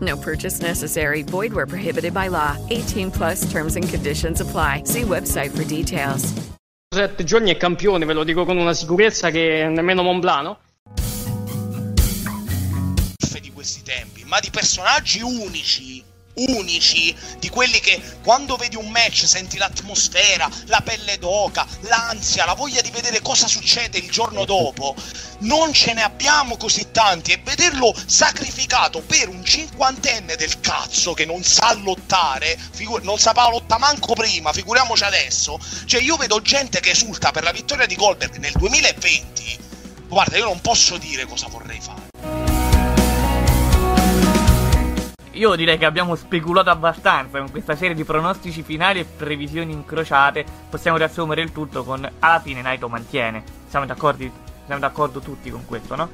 No purchase necessary. Void where prohibited by law. 18+ terms and conditions apply. See website for details. 7 giorni è campione, ve lo dico con una sicurezza che nemmeno Mont Blanc. Di questi tempi, ma di personaggi unici, di quelli che quando vedi un match senti l'atmosfera, la pelle d'oca, l'ansia, la voglia di vedere cosa succede il giorno dopo. Non ce ne abbiamo così tanti, e vederlo sacrificato per un cinquantenne del cazzo che non sa lottare, non sapeva lottare manco prima, figuriamoci adesso. Cioè, io vedo gente che esulta per la vittoria di Goldberg nel 2020. Guarda, io non posso dire cosa vorrei fare. Io direi che abbiamo speculato abbastanza con questa serie di pronostici finali e previsioni incrociate. Possiamo riassumere il tutto con: alla fine Naito mantiene. Siamo d'accordo tutti con questo, no?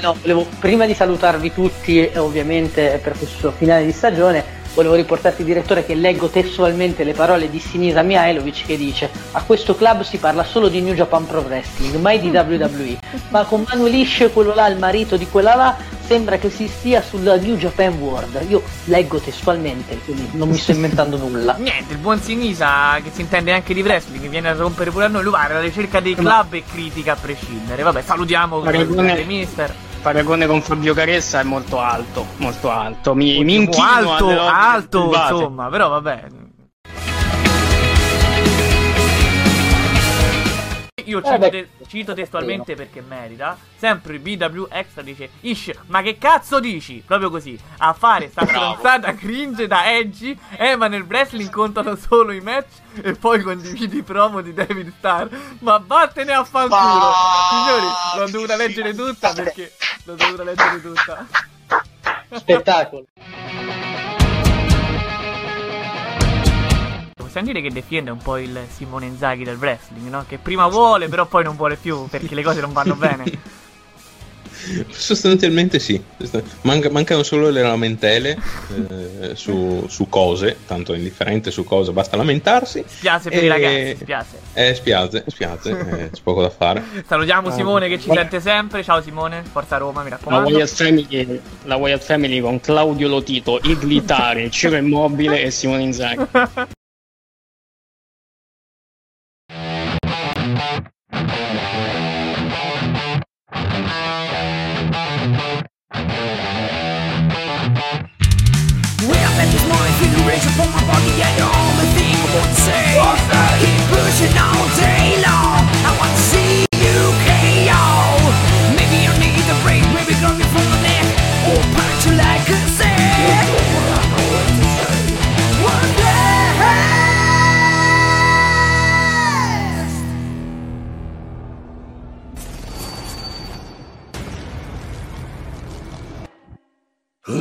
No, volevo prima di salutarvi tutti, ovviamente, per questo finale di stagione, volevo riportarti, direttore, che leggo testualmente le parole di Sinisa Mihajlovic, che dice: a questo club si parla solo di New Japan Pro Wrestling, mai di WWE, ma con mano liscia quello là, il marito di quella là, sembra che si stia sulla New Japan World. Io leggo testualmente, quindi non mi sto inventando nulla. Niente, il buon Sinisa, che si intende anche di wrestling, viene a rompere pure a noi, lui va alla ricerca dei club e critica a prescindere. Vabbè, salutiamo il mister. Paragone con Fabio Caressa è molto alto. Mi inchino alto, insomma, però vabbè. Io cito testualmente perché merita. Sempre BW Extra dice: ish, ma che cazzo dici? Proprio così, a fare sta stronzata cringe da Edgy. Ma nel wrestling contano solo i match e poi condividi i promo di David Starr. Ma vattene a fanculo. Signori, l'ho dovuta leggere tutta. Spettacolo. Possiamo dire che defiende un po' il Simone Inzaghi del wrestling, no? Che prima vuole, però poi non vuole più, perché le cose non vanno bene. Sostanzialmente sì. Mancano solo le lamentele su cose, tanto è indifferente su cosa, basta lamentarsi. Spiace per i ragazzi, spiace, c'è poco da fare. Salutiamo Simone che ci sente sempre. Ciao Simone, forza Roma, mi raccomando. La Wyatt Family con Claudio Lotito, Iglitare, Ciro Immobile e Simone Inzaghi.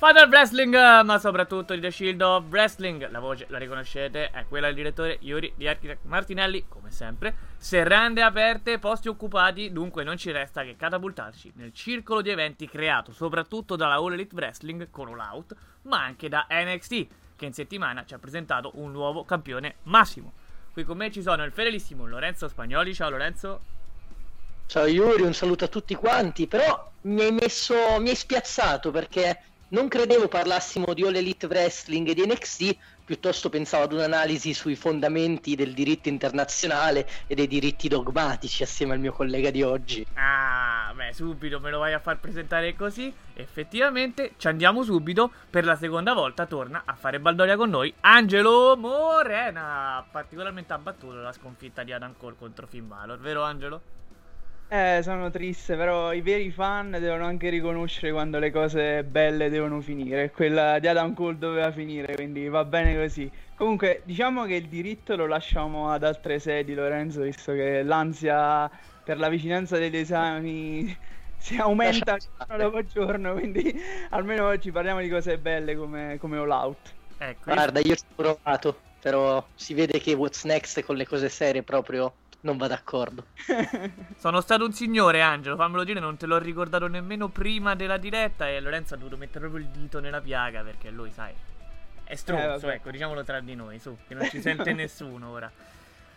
Father Wrestling, ma soprattutto di The Shield of Wrestling. La voce la riconoscete, è quella del direttore Yuri di Architect Martinelli, come sempre. Serrande aperte, posti occupati, dunque non ci resta che catapultarci nel circolo di eventi creato soprattutto dalla All Elite Wrestling con All Out, ma anche da NXT, che in settimana ci ha presentato un nuovo campione massimo. Qui con me ci sono il fedelissimo Lorenzo Spagnoli. Ciao Lorenzo. Ciao Yuri, un saluto a tutti quanti. Però mi hai spiazzato, perché non credevo parlassimo di All Elite Wrestling e di NXT, piuttosto pensavo ad un'analisi sui fondamenti del diritto internazionale e dei diritti dogmatici assieme al mio collega di oggi. Ah, beh, subito me lo vai a far presentare così. Effettivamente ci andiamo subito, per la seconda volta torna a fare baldoria con noi Angelo Morena, particolarmente abbattuto dalla sconfitta di Adam Cole contro Finn Balor, vero Angelo? Sono triste, però i veri fan devono anche riconoscere quando le cose belle devono finire. Quella di Adam Cole doveva finire, quindi va bene così. Comunque, diciamo che il diritto lo lasciamo ad altre sedi, Lorenzo, visto che l'ansia per la vicinanza degli esami si aumenta giorno dopo giorno, quindi almeno oggi parliamo di cose belle come All Out. Ecco. Guarda, io ci ho provato, però si vede che What's Next con le cose serie proprio non va d'accordo. Sono stato un signore, Angelo, fammelo dire, non te l'ho ricordato nemmeno prima della diretta, e Lorenzo ha dovuto mettere proprio il dito nella piaga, perché lui, sai, è stronzo, ecco, diciamolo tra di noi, su, che non ci sente nessuno ora.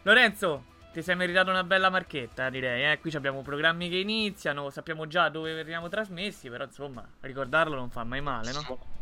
Lorenzo, ti sei meritato una bella marchetta, direi, eh? Qui abbiamo programmi che iniziano, sappiamo già dove veniamo trasmessi, però insomma, ricordarlo non fa mai male, no?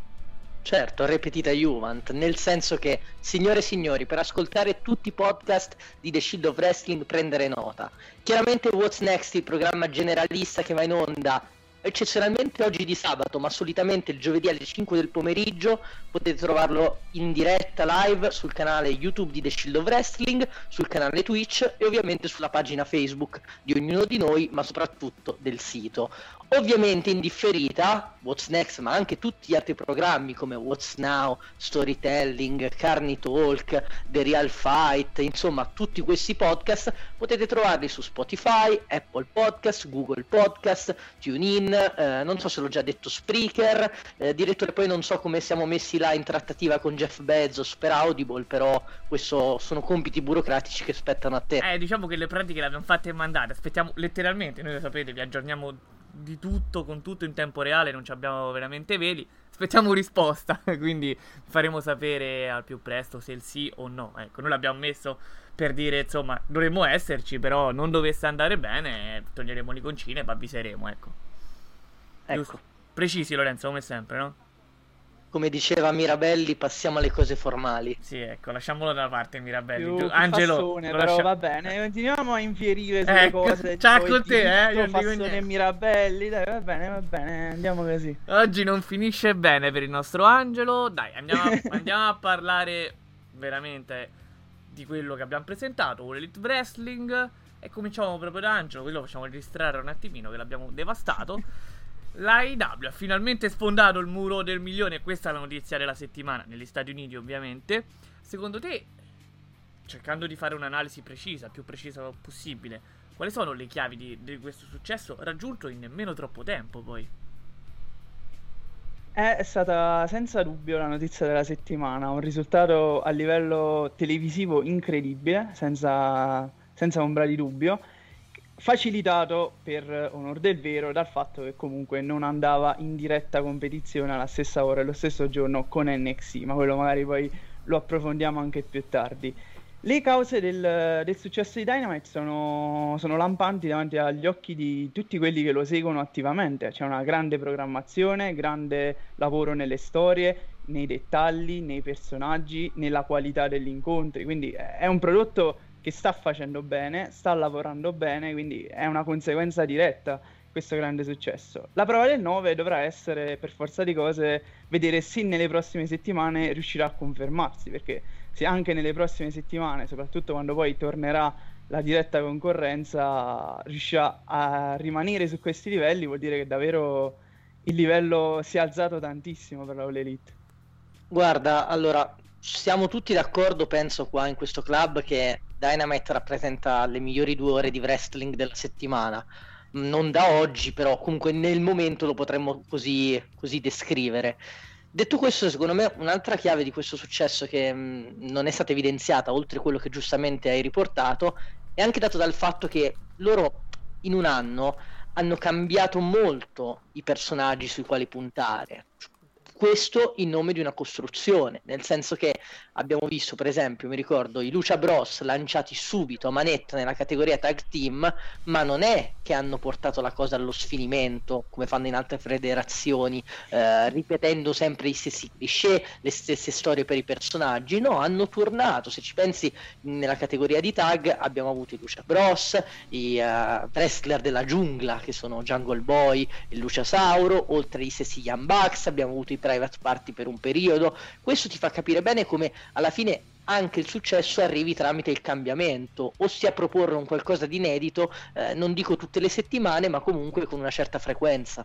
Certo, repetita Juvent, nel senso che, signore e signori, per ascoltare tutti i podcast di The Shield of Wrestling prendere nota. Chiaramente What's Next, il programma generalista che va in onda eccezionalmente oggi di sabato, ma solitamente il giovedì alle 5 del pomeriggio. Potete trovarlo in diretta live sul canale YouTube di The Shield of Wrestling, sul canale Twitch e ovviamente sulla pagina Facebook di ognuno di noi, ma soprattutto del sito. Ovviamente in differita What's Next, ma anche tutti gli altri programmi come What's Now, Storytelling, Carni Talk, The Real Fight, insomma tutti questi podcast potete trovarli su Spotify, Apple Podcast, Google Podcast, TuneIn, non so se l'ho già detto, Spreaker, direttore, poi non so come siamo messi là in trattativa con Jeff Bezos per Audible, però questo sono compiti burocratici che spettano a te. Diciamo che le pratiche le abbiamo fatte e mandate, aspettiamo letteralmente, noi lo sapete, vi aggiorniamo di tutto, con tutto in tempo reale, non ci abbiamo veramente veli, aspettiamo risposta, quindi faremo sapere al più presto se il sì o no, ecco, noi l'abbiamo messo per dire, insomma, dovremmo esserci, però non dovesse andare bene, toglieremo l'iconcina e avviseremo, ecco. Precisi Lorenzo, come sempre, no? Come diceva Mirabelli, passiamo alle cose formali. Sì, ecco, lasciamolo da parte Mirabelli. Angelo, fassone, però va bene, continuiamo a infierire sulle cose. Ciao con te, io fassone e Mirabelli, dai, va bene, andiamo così. Oggi non finisce bene per il nostro Angelo. Dai, andiamo a parlare veramente di quello che abbiamo presentato, All Elite Wrestling, e cominciamo proprio da Angelo, quello facciamo distrarre un attimino che l'abbiamo devastato. L'AEW ha finalmente sfondato il muro del milione, questa è la notizia della settimana, negli Stati Uniti ovviamente. Secondo te, cercando di fare un'analisi precisa, più precisa possibile, quali sono le chiavi di questo successo raggiunto in nemmeno troppo tempo poi? È stata senza dubbio la notizia della settimana, un risultato a livello televisivo incredibile, senza ombra di dubbio. Facilitato, per onor del vero, dal fatto che comunque non andava in diretta competizione alla stessa ora e lo stesso giorno con NXT, ma quello magari poi lo approfondiamo anche più tardi. Le cause del successo di Dynamite sono lampanti davanti agli occhi di tutti quelli che lo seguono attivamente. C'è una grande programmazione, grande lavoro nelle storie, nei dettagli, nei personaggi, nella qualità degli incontri, quindi è un prodotto che sta facendo bene, sta lavorando bene, quindi è una conseguenza diretta questo grande successo. La prova del 9 dovrà essere, per forza di cose, vedere se nelle prossime settimane riuscirà a confermarsi, perché se anche nelle prossime settimane, soprattutto quando poi tornerà la diretta concorrenza, riuscirà a rimanere su questi livelli, vuol dire che davvero il livello si è alzato tantissimo per la All Elite. Guarda, allora, siamo tutti d'accordo, penso, qua in questo club, che Dynamite rappresenta le migliori 2 ore di wrestling della settimana, non da oggi però comunque nel momento lo potremmo così descrivere. Detto questo, secondo me un'altra chiave di questo successo che non è stata evidenziata, oltre a quello che giustamente hai riportato, è anche dato dal fatto che loro in un anno hanno cambiato molto i personaggi sui quali puntare. Questo in nome di una costruzione, nel senso che abbiamo visto, per esempio, mi ricordo, i Lucha Bros lanciati subito a manetta nella categoria tag team, ma non è che hanno portato la cosa allo sfinimento, come fanno in altre federazioni, ripetendo sempre gli stessi cliché, le stesse storie per i personaggi. No, hanno tornato, se ci pensi, nella categoria di tag abbiamo avuto i Lucha Bros, i wrestler della giungla, che sono Jungle Boy e Luciasauro, oltre agli stessi Young Bucks, abbiamo avuto i private party per un periodo. Questo ti fa capire bene come alla fine anche il successo arrivi tramite il cambiamento, ossia proporre un qualcosa di inedito, non dico tutte le settimane, ma comunque con una certa frequenza.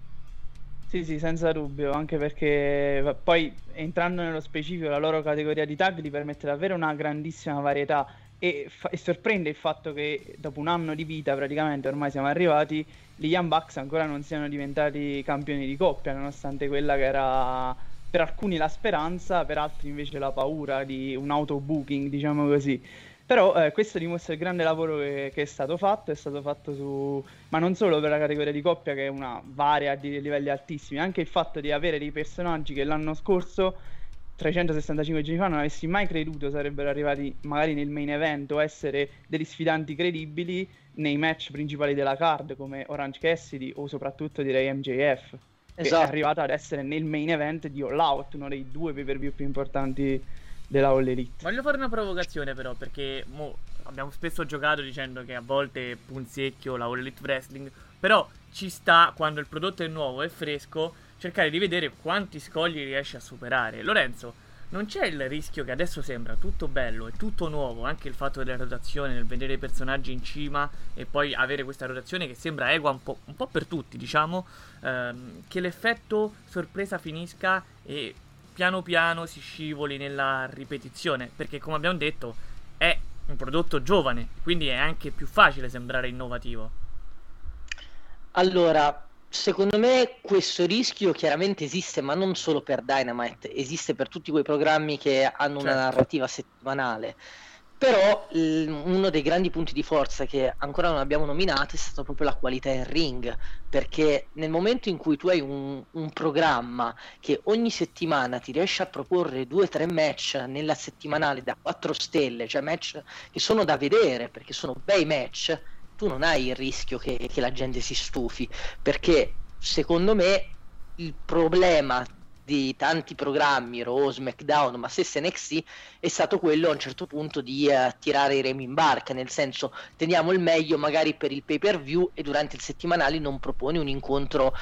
Sì, sì, senza dubbio, anche perché poi, entrando nello specifico, la loro categoria di tag gli permette davvero una grandissima varietà e sorprende il fatto che dopo un anno di vita, praticamente ormai siamo arrivati, gli Young Bucks ancora non siano diventati campioni di coppia, nonostante quella che era per alcuni la speranza, per altri invece la paura di un autobooking, diciamo così. Però questo dimostra il grande lavoro che è stato fatto su, ma non solo per la categoria di coppia, che è una varia di livelli altissimi, anche il fatto di avere dei personaggi che l'anno scorso, 365 giorni fa, non avessi mai creduto sarebbero arrivati magari nel main event o essere degli sfidanti credibili nei match principali della card, come Orange Cassidy o soprattutto direi MJF, esatto, che è arrivato ad essere nel main event di All Out, uno dei due pay-per-view più importanti della All Elite. Voglio fare una provocazione però, perché abbiamo spesso giocato dicendo che a volte punzecchio la All Elite Wrestling, però ci sta, quando il prodotto è nuovo, è fresco, cercare di vedere quanti scogli riesce a superare. Lorenzo, non c'è il rischio che adesso sembra tutto bello e tutto nuovo, anche il fatto della rotazione, nel vedere i personaggi in cima e poi avere questa rotazione che sembra equa un po' per tutti, diciamo, che l'effetto sorpresa finisca e piano piano si scivoli nella ripetizione, perché come abbiamo detto è un prodotto giovane, quindi è anche più facile sembrare innovativo. Allora, secondo me questo rischio chiaramente esiste, ma non solo per Dynamite, esiste per tutti quei programmi che hanno una narrativa settimanale. Però uno dei grandi punti di forza che ancora non abbiamo nominato è stata proprio la qualità in ring, perché nel momento in cui tu hai un programma che ogni settimana ti riesce a proporre 2-3 match nella settimanale da 4 stelle, cioè match che sono da vedere perché sono bei match, tu non hai il rischio che la gente si stufi, perché secondo me il problema di tanti programmi, Raw, SmackDown, ma stessa NXT, è stato quello a un certo punto di tirare i remi in barca, nel senso teniamo il meglio magari per il pay per view e durante il settimanale non propone un incontro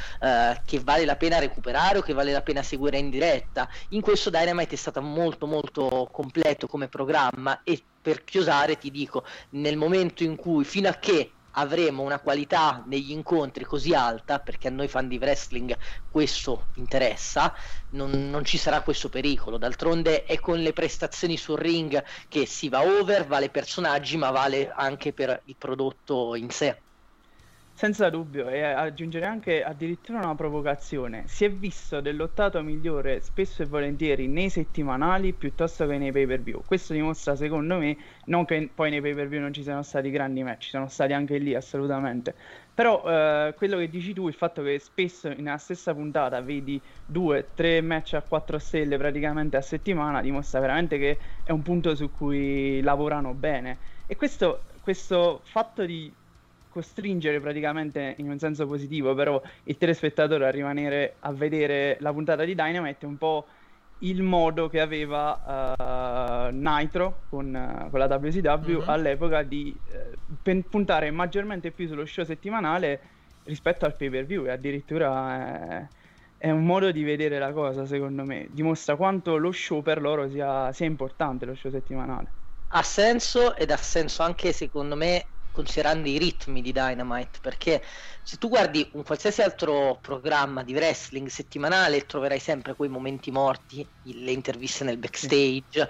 che vale la pena recuperare o che vale la pena seguire in diretta. In questo Dynamite è stato molto molto completo come programma, e per chiosare ti dico, nel momento in cui, fino a che avremo una qualità negli incontri così alta, perché a noi fan di wrestling questo interessa, non ci sarà questo pericolo. D'altronde è con le prestazioni sul ring che si va over, vale personaggi ma vale anche per il prodotto in sé. Senza dubbio, e aggiungere anche addirittura una provocazione, si è visto dell'ottato migliore spesso e volentieri nei settimanali piuttosto che nei pay per view. Questo dimostra, secondo me, non che poi nei pay per view non ci siano stati grandi match, ci sono stati anche lì assolutamente, però quello che dici tu, il fatto che spesso nella stessa puntata vedi 2-3 match a 4 stelle praticamente a settimana, dimostra veramente che è un punto su cui lavorano bene, e questo fatto di costringere praticamente, in un senso positivo però, il telespettatore a rimanere a vedere la puntata di Dynamite è un po' il modo che aveva Nitro con la WCW all'epoca di puntare maggiormente più sullo show settimanale rispetto al pay per view, e addirittura è un modo di vedere la cosa, secondo me dimostra quanto lo show per loro sia importante, lo show settimanale. Ha senso, ed ha senso anche, secondo me, considerando i ritmi di Dynamite, perché se tu guardi un qualsiasi altro programma di wrestling settimanale troverai sempre quei momenti morti, le interviste nel backstage,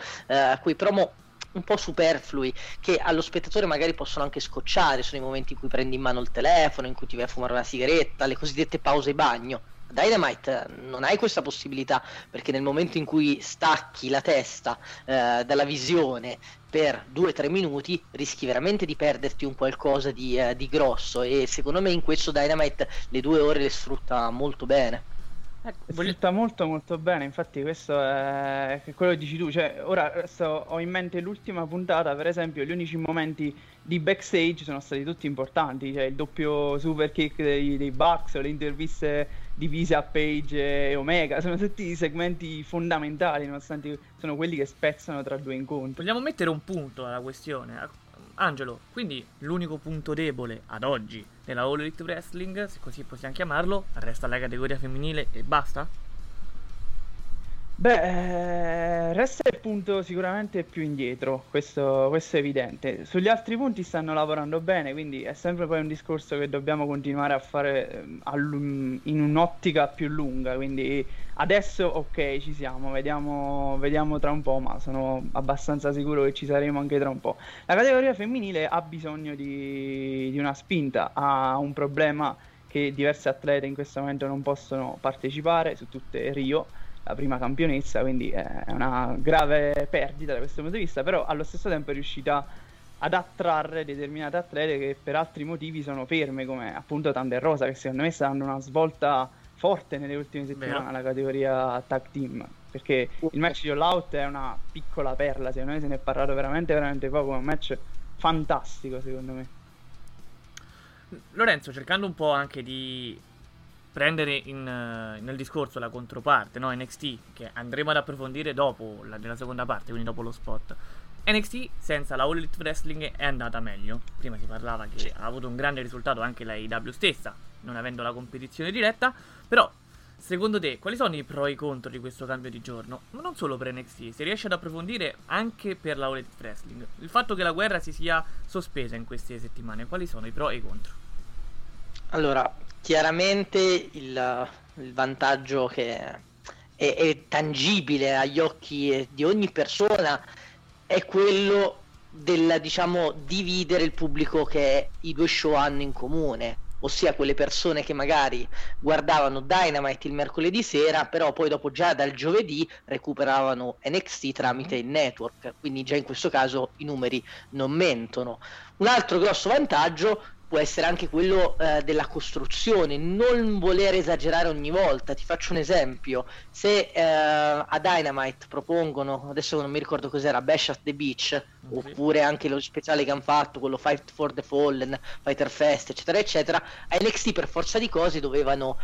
quei promo un po' superflui che allo spettatore magari possono anche scocciare, sono i momenti in cui prendi in mano il telefono, in cui ti vai a fumare una sigaretta, le cosiddette pause bagno. Dynamite non hai questa possibilità, perché nel momento in cui stacchi la testa dalla visione per 2-3 minuti rischi veramente di perderti un qualcosa di grosso, e secondo me in questo Dynamite le 2 ore le sfrutta molto bene. Sfrutta molto molto bene, infatti questo è quello che dici tu, cioè ora ho in mente l'ultima puntata, per esempio gli unici momenti di backstage sono stati tutti importanti, cioè il doppio super kick dei Bucks, le interviste divise a Page e Omega, sono tutti segmenti fondamentali, nonostante sono quelli che spezzano tra due incontri. Vogliamo mettere un punto alla questione, Angelo, quindi l'unico punto debole ad oggi nella All Elite Wrestling, se così possiamo chiamarlo, resta la categoria femminile e basta? Beh, resta il punto sicuramente più indietro, questo è evidente. Sugli altri punti stanno lavorando bene, quindi è sempre poi un discorso che dobbiamo continuare a fare in un'ottica più lunga, quindi adesso ok, ci siamo, vediamo tra un po', ma sono abbastanza sicuro che ci saremo anche tra un po'. La categoria femminile ha bisogno di una spinta, ha un problema che diverse atlete in questo momento non possono partecipare, su tutte Rio, la prima campionessa, quindi è una grave perdita da questo punto di vista, però allo stesso tempo è riuscita ad attrarre determinate atlete che per altri motivi sono ferme, come appunto Thunder Rosa, che secondo me saranno una svolta forte nelle ultime settimane alla categoria tag team, perché il match di All Out è una piccola perla, secondo me se ne è parlato veramente veramente poco, è un match fantastico secondo me. Lorenzo, cercando un po' anche di prendere nel discorso la controparte, no? NXT, che andremo ad approfondire dopo nella seconda parte, quindi dopo lo spot. NXT senza la All Elite Wrestling è andata meglio. Prima si parlava che ha avuto un grande risultato anche la AEW stessa, non avendo la competizione diretta. Però, secondo te, quali sono i pro e i contro di questo cambio di giorno? Ma non solo per NXT, si riesce ad approfondire anche per la All Elite Wrestling. Il fatto che la guerra si sia sospesa in queste settimane, quali sono i pro e i contro? Allora, chiaramente il vantaggio che è tangibile agli occhi di ogni persona è quello del, diciamo, dividere il pubblico che i due show hanno in comune, ossia quelle persone che magari guardavano Dynamite il mercoledì sera, però poi dopo già dal giovedì recuperavano NXT tramite il network, quindi già in questo caso i numeri non mentono. Un altro grosso vantaggio può essere anche quello della costruzione, non voler esagerare ogni volta. Ti faccio un esempio: se a Dynamite propongono, adesso non mi ricordo cos'era, Bash at the Beach, oppure anche lo speciale che hanno fatto, quello Fight for the Fallen, Fighter Fest, eccetera eccetera, a NXT per forza di cose dovevano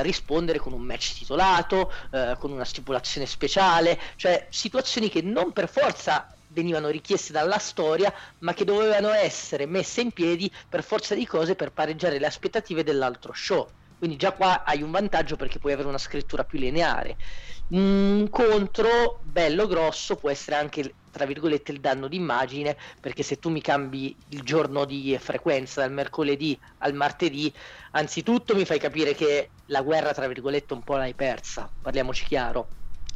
rispondere con un match titolato, con una stipulazione speciale, cioè situazioni che non per forza venivano richieste dalla storia, ma che dovevano essere messe in piedi per forza di cose per pareggiare le aspettative dell'altro show. Quindi già qua hai un vantaggio perché puoi avere una scrittura più lineare. Un contro bello grosso può essere anche, tra virgolette, il danno d'immagine, perché se tu mi cambi il giorno di frequenza dal mercoledì al martedì, anzitutto mi fai capire che la guerra, tra virgolette, un po' l'hai persa, parliamoci chiaro.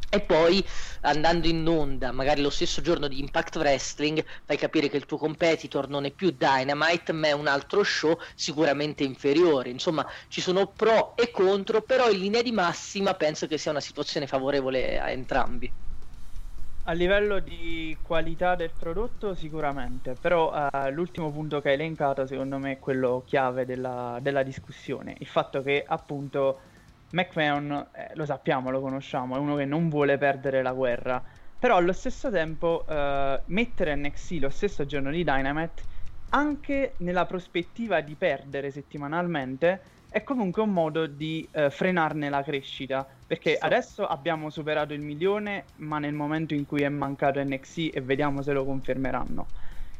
E poi, andando in onda magari lo stesso giorno di Impact Wrestling, fai capire che il tuo competitor non è più Dynamite, ma è un altro show sicuramente inferiore. Insomma, ci sono pro e contro, però in linea di massima penso che sia una situazione favorevole a entrambi. A livello di qualità del prodotto sicuramente, però l'ultimo punto che hai elencato secondo me è quello chiave della discussione, il fatto che appunto McMahon, lo sappiamo, lo conosciamo, è uno che non vuole perdere la guerra, però allo stesso tempo mettere NXT lo stesso giorno di Dynamite, anche nella prospettiva di perdere settimanalmente, è comunque un modo di frenarne la crescita, perché adesso abbiamo superato il 1 milione, ma nel momento in cui è mancato NXT, e vediamo se lo confermeranno,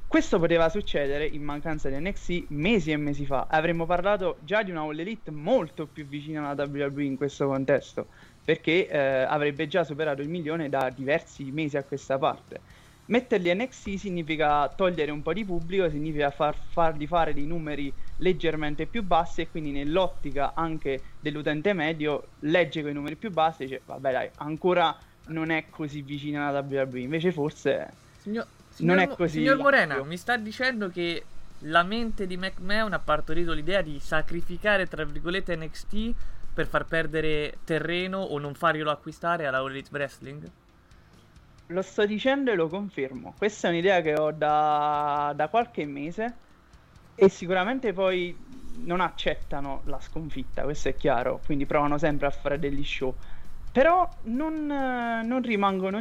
questo poteva succedere in mancanza di NXT mesi e mesi fa. Avremmo parlato già di una All Elite molto più vicina alla WWE in questo contesto, perché avrebbe già superato il 1 milione da diversi mesi a questa parte. Metterli NXT significa togliere un po' di pubblico, significa fargli fare dei numeri leggermente più bassi, e quindi nell'ottica anche dell'utente medio legge quei numeri più bassi e dice vabbè dai, ancora non è così vicina alla WWE, invece forse... non è così. Signor Morena, mi sta dicendo che la mente di McMahon ha partorito l'idea di sacrificare, tra virgolette, NXT per far perdere terreno o non farglielo acquistare alla All Elite Wrestling? Lo sto dicendo e lo confermo. Questa è un'idea che ho da qualche mese e sicuramente poi non accettano la sconfitta, questo è chiaro, quindi provano sempre a fare degli show. Però non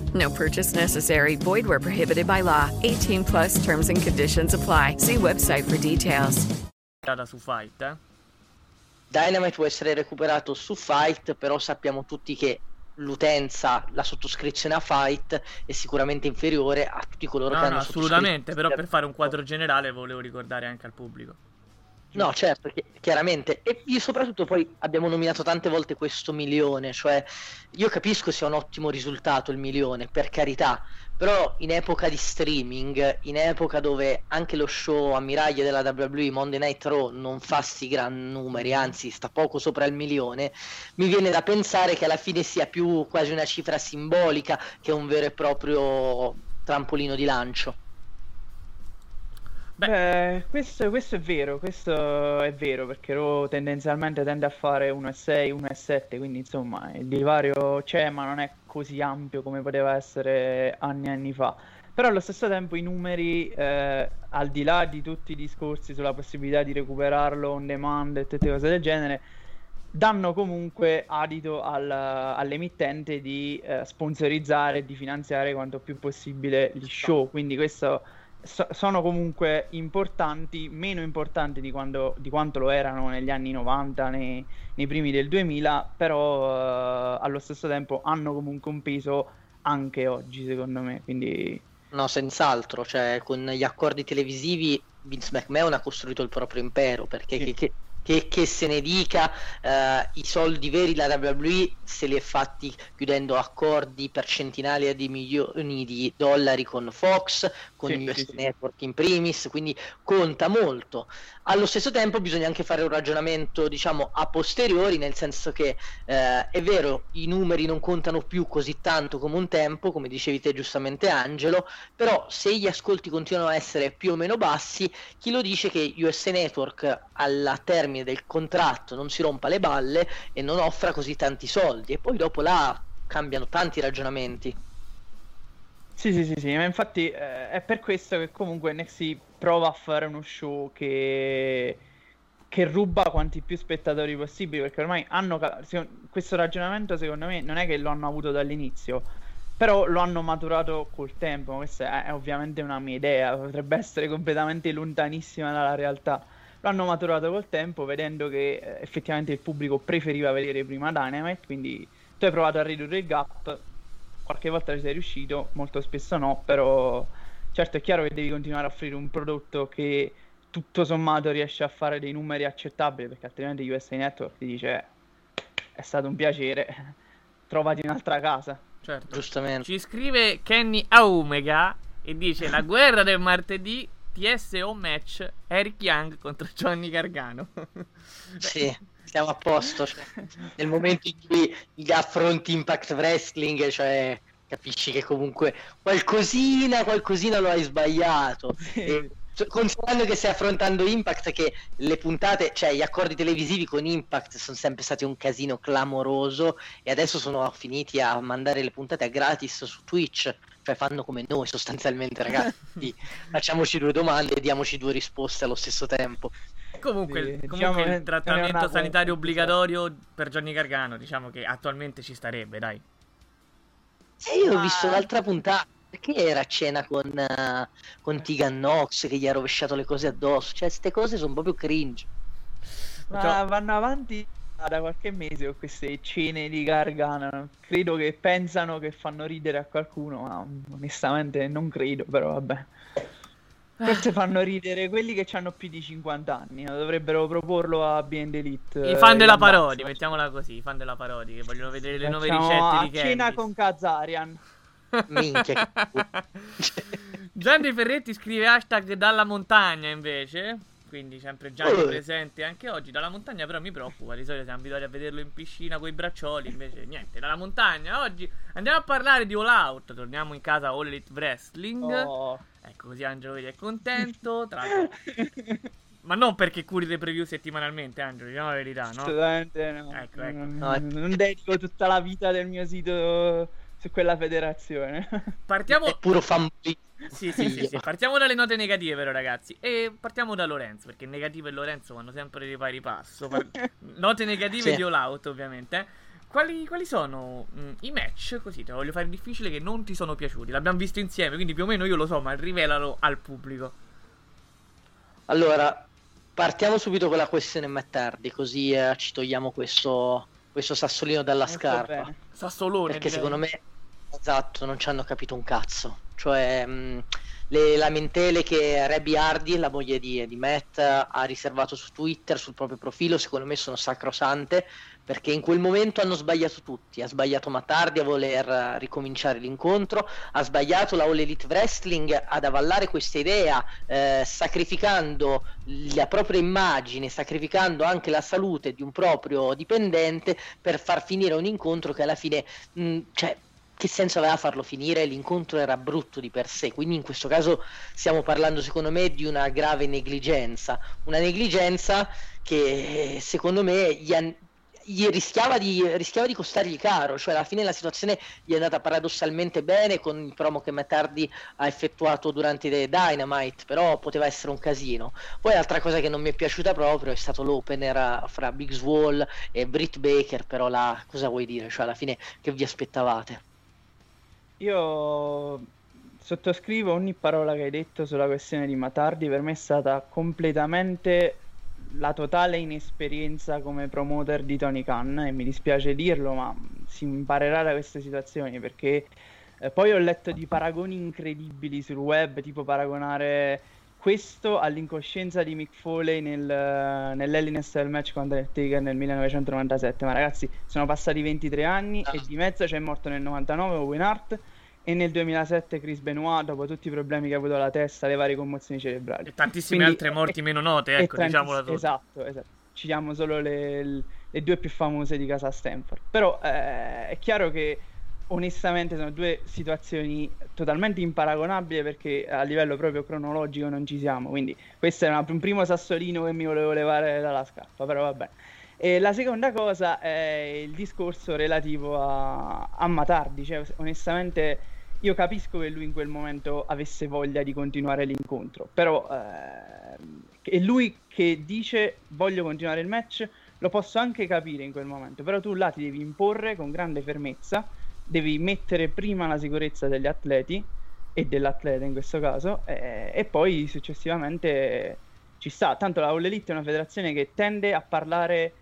No purchase necessary. Void where prohibited by law. 18 plus terms and conditions apply. See website for details. Su Fight, Dynamite può essere recuperato su Fight, però sappiamo tutti che l'utenza, la sottoscrizione a Fight è sicuramente inferiore a tutti coloro che hanno assolutamente, però per fare un quadro generale volevo ricordare anche al pubblico. No, certo, chiaramente. E io soprattutto poi abbiamo nominato tante volte questo milione, cioè io capisco sia un ottimo risultato il milione, per carità, però in epoca di streaming, in epoca dove anche lo show ammiraglia della WWE, Monday Night Raw, non fa sti gran numeri, anzi sta poco sopra il milione, mi viene da pensare che alla fine sia più quasi una cifra simbolica che un vero e proprio trampolino di lancio. Beh, questo è vero, perché Raw tendenzialmente tende a fare 1,6, 1,7, quindi insomma il divario c'è, ma non è così ampio come poteva essere anni e anni fa. Però allo stesso tempo i numeri, al di là di tutti i discorsi sulla possibilità di recuperarlo on demand e tutte cose del genere, danno comunque adito all'emittente di sponsorizzare e di finanziare quanto più possibile gli show, quindi questo... sono comunque importanti, meno importanti di quanto lo erano negli anni 90, nei primi del 2000, però allo stesso tempo hanno comunque un peso anche oggi secondo me, quindi... No, senz'altro, cioè con gli accordi televisivi Vince McMahon ha costruito il proprio impero, perché sì. Che se ne dica, i soldi veri la WWE se li è fatti chiudendo accordi per centinaia di milioni di dollari con Fox, con US Network in primis, quindi conta molto. Allo stesso tempo bisogna anche fare un ragionamento diciamo a posteriori, nel senso che è vero, i numeri non contano più così tanto come un tempo, come dicevi te giustamente Angelo, però se gli ascolti continuano a essere più o meno bassi, chi lo dice che US Network alla termine del contratto non si rompa le balle e non offra così tanti soldi, e poi dopo là cambiano tanti ragionamenti. Sì, ma infatti è per questo che comunque NXT prova a fare uno show che ruba quanti più spettatori possibili, perché ormai hanno questo ragionamento, secondo me non è che lo hanno avuto dall'inizio, però lo hanno maturato col tempo. Questa è ovviamente una mia idea, potrebbe essere completamente lontanissima dalla realtà. Lo hanno maturato col tempo, vedendo che effettivamente il pubblico preferiva vedere prima Dynamite, quindi tu hai provato a ridurre il gap, qualche volta ci sei riuscito, molto spesso no, però certo è chiaro che devi continuare a offrire un prodotto che tutto sommato riesce a fare dei numeri accettabili, perché altrimenti USA Network ti dice è stato un piacere, trovati un'altra casa. Certo, giustamente. Ci scrive Kenny Omega e dice la guerra del martedì, TSO match Eric Young contro Johnny Gargano. Sì. siamo a posto, cioè, nel momento in cui affronti Impact Wrestling, cioè, capisci che comunque qualcosina lo hai sbagliato. Considerando che stai affrontando Impact, che le puntate, cioè gli accordi televisivi con Impact sono sempre stati un casino clamoroso, e adesso sono finiti a mandare le puntate a gratis su Twitch, cioè fanno come noi sostanzialmente, ragazzi. Facciamoci due domande e diamoci due risposte allo stesso tempo. Comunque, sì, comunque diciamo, il trattamento sanitario obbligatorio per Johnny Gargano, diciamo che attualmente ci starebbe, dai. Io ho visto l'altra puntata, perché era a cena con Tegan Nox che gli ha rovesciato le cose addosso, cioè queste cose sono proprio cringe. Ma vanno avanti da qualche mese con queste cene di Gargano, credo che pensano che fanno ridere a qualcuno, ma onestamente non credo, però vabbè. Forse fanno ridere quelli che hanno più di 50 anni, dovrebbero proporlo a Beyond Elite. I fan della parodi, mettiamola così, i fan della parodi che vogliono vedere le nuove ricette di cena con Kazarian. Minchia. Gianni Ferretti scrive hashtag dalla montagna invece, quindi sempre Gianni presente anche oggi. Dalla montagna però mi preoccupa, di solito siamo abituati a vederlo in piscina coi braccioli, invece niente, dalla montagna oggi. Andiamo a parlare di All Out, torniamo in casa All Elite Wrestling. Ecco, così Angelo è contento ma non perché curi le preview settimanalmente, Angelo, diciamo la verità, no? Assolutamente no, ecco. Non dedico tutta la vita del mio sito su quella federazione. Partiamo è puro fanboy. Sì. Partiamo dalle note negative però, ragazzi. E partiamo da Lorenzo, perché negative e Lorenzo vanno sempre di pari passo. Note negative di All Out, ovviamente. Quali sono i match? Così te lo voglio fare difficile, che non ti sono piaciuti. L'abbiamo visto insieme, quindi più o meno io lo so, ma rivelalo al pubblico. Allora, partiamo subito con la questione Matt Hardy, così ci togliamo questo sassolino dalla scarpa. Sassolone. Perché secondo me, esatto, non ci hanno capito un cazzo. Cioè le lamentele che Rebby Hardy, la moglie di Matt, ha riservato su Twitter, sul proprio profilo, secondo me sono sacrosante, perché in quel momento hanno sbagliato tutti. Ha sbagliato Matt Hardy a voler ricominciare l'incontro, ha sbagliato la All Elite Wrestling ad avallare questa idea, sacrificando la propria immagine, sacrificando anche la salute di un proprio dipendente per far finire un incontro che alla fine che senso aveva farlo finire? L'incontro era brutto di per sé, quindi in questo caso stiamo parlando secondo me di una grave negligenza, una negligenza che secondo me gli rischiava di costargli caro. Cioè alla fine la situazione gli è andata paradossalmente bene con il promo che Matt Hardy ha effettuato durante Dynamite, però poteva essere un casino. Poi l'altra cosa che non mi è piaciuta proprio è stato l'opener fra Big Swole e Britt Baker, però cosa vuoi dire? Cioè alla fine che vi aspettavate? Io sottoscrivo ogni parola che hai detto sulla questione di Matt Hardy. Per me è stata completamente la totale inesperienza come promoter di Tony Khan, e mi dispiace dirlo, ma si imparerà da queste situazioni, perché poi ho letto di paragoni incredibili sul web, tipo paragonare questo all'incoscienza di Mick Foley nell'Elliness del match contro il Taker nel 1997. Ma ragazzi, sono passati 23 anni e di mezzo c'è morto nel 99 Owen Hart e nel 2007 Chris Benoit, dopo tutti i problemi che ha avuto alla testa, le varie commozioni cerebrali e tantissime altre morti meno note, ecco, diciamola tutta. Esatto, citiamo solo le due più famose di casa Stanford. Però è chiaro che onestamente sono due situazioni totalmente imparagonabili, perché a livello proprio cronologico non ci siamo, quindi questo è un primo sassolino che mi volevo levare dalla scarpa, però vabbè. E la seconda cosa è il discorso relativo a Matt Hardy. Cioè onestamente io capisco che lui in quel momento avesse voglia di continuare l'incontro, però è lui che dice voglio continuare il match, lo posso anche capire in quel momento, però tu là ti devi imporre con grande fermezza, devi mettere prima la sicurezza degli atleti e dell'atleta in questo caso, e poi successivamente ci sta. Tanto la All Elite è una federazione che tende a parlare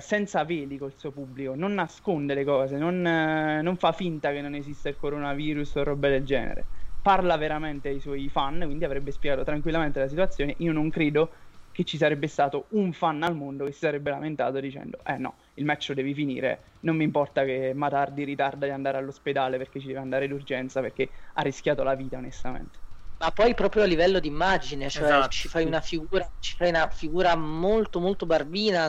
senza veli col suo pubblico, non nasconde le cose, non fa finta che non esista il coronavirus o roba del genere, parla veramente ai suoi fan, quindi avrebbe spiegato tranquillamente la situazione. Io non credo che ci sarebbe stato un fan al mondo che si sarebbe lamentato dicendo no, il match lo devi finire, non mi importa che Matt Hardy ritarda di andare all'ospedale perché ci deve andare d'urgenza, perché ha rischiato la vita onestamente. Ma poi proprio a livello di immagine, cioè esatto, ci fai una figura molto molto barbina a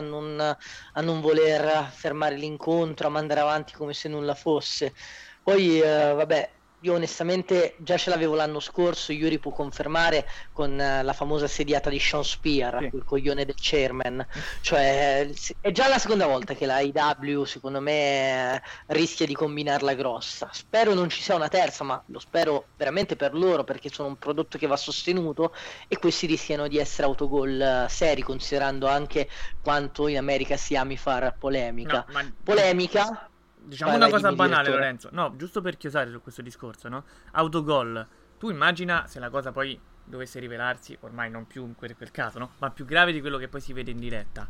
non voler fermare l'incontro, a mandare avanti come se nulla fosse. Poi vabbè, io onestamente già ce l'avevo l'anno scorso, Yuri può confermare, con la famosa sediata di Sean Spear, sì, quel coglione del chairman. Cioè è già la seconda volta che la IW secondo me rischia di combinarla grossa. Spero non ci sia una terza, ma lo spero veramente per loro, perché sono un prodotto che va sostenuto e questi rischiano di essere autogol seri, considerando anche quanto in America si ami far polemica. No, ma... polemica. Diciamo una cosa banale, Lorenzo. No, giusto per chiusare su questo discorso, no? Autogol. Tu immagina se la cosa poi dovesse rivelarsi, ormai non più in quel caso, no? Ma più grave di quello che poi si vede in diretta.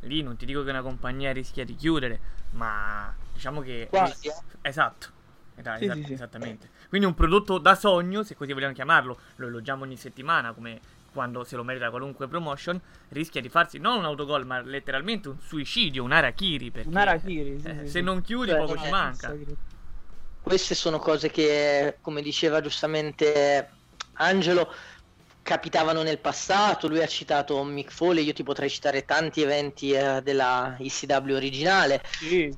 Lì non ti dico che una compagnia rischia di chiudere, ma diciamo che... quasi. Esatto. Sì. Esattamente. Quindi un prodotto da sogno, se così vogliamo chiamarlo, lo elogiamo ogni settimana, come quando se lo merita qualunque promotion, rischia di farsi non un autogol, ma letteralmente un suicidio, un harakiri, perché se non chiudi poco ci manca. Queste sono cose che, come diceva giustamente Angelo, capitavano nel passato. Lui ha citato Mick Foley, io ti potrei citare tanti eventi della ECW originale, sì.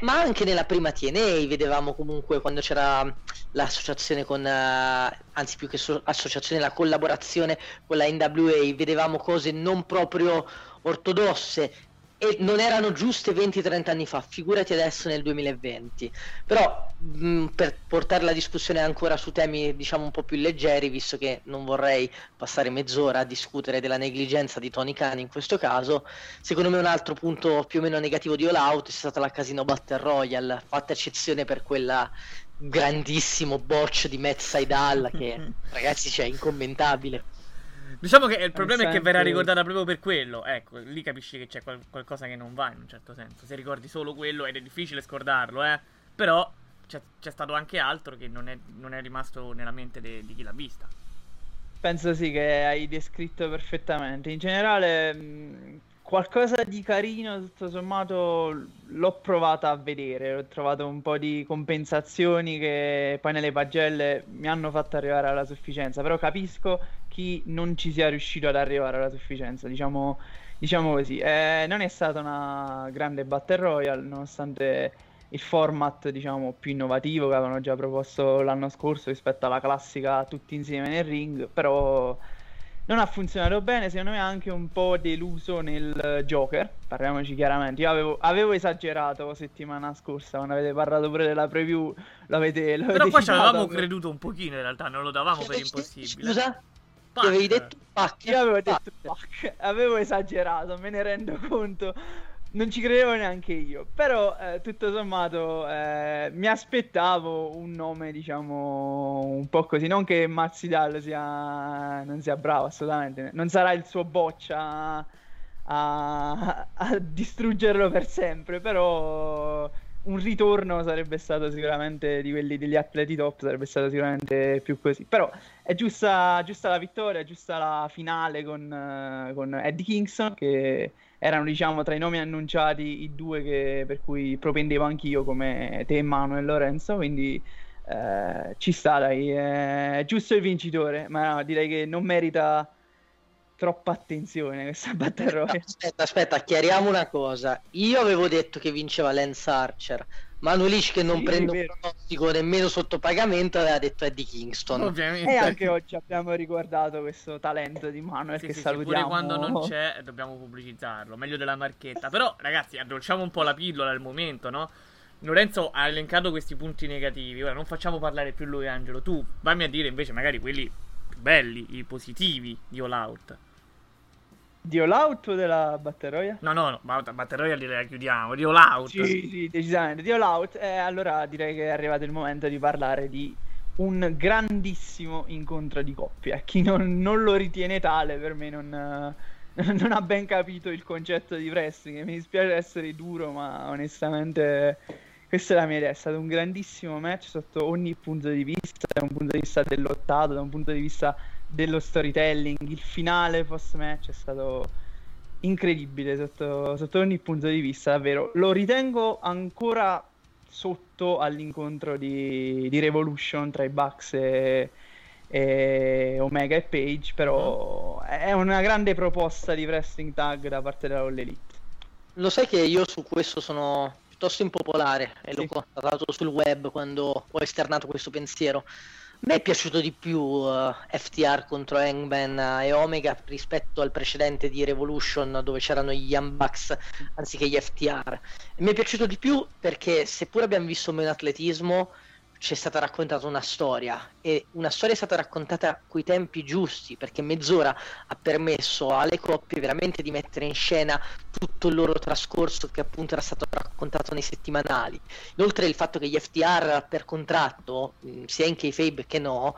Ma anche nella prima TNA vedevamo comunque, quando c'era l'associazione con anzi più che associazione, la collaborazione con la NWA, vedevamo cose non proprio ortodosse e non erano giuste 20-30 anni fa, figurati adesso nel 2020. Però per portare la discussione ancora su temi diciamo un po' più leggeri, visto che non vorrei passare mezz'ora a discutere della negligenza di Tony Khan in questo caso, secondo me un altro punto più o meno negativo di All Out è stata la Casino Battle Royale, fatta eccezione per quella grandissimo botch di Matt Sydal che ragazzi cioè incommentabile. Diciamo che il problema è che verrà ricordata proprio per quello. Ecco, lì capisci che c'è qualcosa che non va in un certo senso. Se ricordi solo quello, ed è difficile scordarlo, però c'è stato anche altro che non è rimasto nella mente di chi l'ha vista. Penso sì, che hai descritto perfettamente. In generale, qualcosa di carino, tutto sommato, l'ho provata a vedere. Ho trovato un po' di compensazioni che poi nelle pagelle mi hanno fatto arrivare alla sufficienza. Però capisco chi non ci sia riuscito ad arrivare alla sufficienza, diciamo così. Non è stata una grande Battle Royale, nonostante il format diciamo più innovativo che avevano già proposto l'anno scorso rispetto alla classica tutti insieme nel ring. Però non ha funzionato bene, secondo me anche un po' deluso nel Joker, parliamoci chiaramente. Io avevo esagerato settimana scorsa quando avete parlato pure della preview, l'avete però qua ci avevamo creduto un pochino, in realtà non lo davamo per impossibile. Scusa? Ti avevi detto pack. Io avevo detto pack. Avevo esagerato, me ne rendo conto. Non ci credevo neanche io. Però tutto sommato mi aspettavo un nome diciamo un po' così. Non che Mazzidal non sia bravo, assolutamente. Non sarà il suo boccia a distruggerlo per sempre. Però un ritorno sarebbe stato sicuramente di quelli degli atleti top, sarebbe stato sicuramente più così. Però è giusta la vittoria, è giusta la finale con Eddie Kingston, che erano diciamo tra i nomi annunciati i due per cui propendevo anch'io come te, Manuel e Lorenzo. Quindi ci sta, dai, è giusto il vincitore, ma no, direi che non merita troppa attenzione questa Battle Royale. Aspetta, chiariamo una cosa. Io avevo detto che vinceva Lance Archer. Manuelic, che non prende un pronostico nemmeno sotto pagamento, aveva detto Eddie Kingston. Ovviamente. E anche oggi abbiamo riguardato questo talento di Manuel, che salutiamo. Pure quando non c'è dobbiamo pubblicizzarlo, meglio della marchetta. Però ragazzi, addolciamo un po' la pillola al momento, no? Lorenzo ha elencato questi punti negativi. Ora non facciamo parlare più lui, Angelo. Tu vammi a dire invece magari quelli più belli, i positivi di All Out. Di All Out o della Battle Royale? No, Battle Royale la chiudiamo. Di All Out. Sì, decisamente. Di All Out. Allora direi che è arrivato il momento di parlare di un grandissimo incontro di coppia. Chi non lo ritiene tale, per me non ha ben capito il concetto di wrestling. Mi dispiace essere duro, ma onestamente questa è la mia idea. È stato un grandissimo match sotto ogni punto di vista, da un punto di vista dell'ottato, da un punto di vista dello storytelling. Il finale post match è stato incredibile sotto ogni punto di vista, davvero. Lo ritengo ancora sotto all'incontro di Revolution tra i Bucks e Omega e Page, però è una grande proposta di wrestling tag da parte della All Elite. Lo sai che io su questo sono piuttosto impopolare, e l'ho constatato sul web quando ho esternato questo pensiero. A me è piaciuto di più FTR contro Hangman e Omega rispetto al precedente di Revolution, dove c'erano gli Young Bucks anziché gli FTR. Mi è piaciuto di più perché, seppur abbiamo visto meno atletismo, c'è stata raccontata una storia, e una storia è stata raccontata coi tempi giusti, perché mezz'ora ha permesso alle coppie veramente di mettere in scena tutto il loro trascorso, che appunto era stato raccontato nei settimanali. Inoltre il fatto che gli FTR per contratto, sia in kayfabe che no,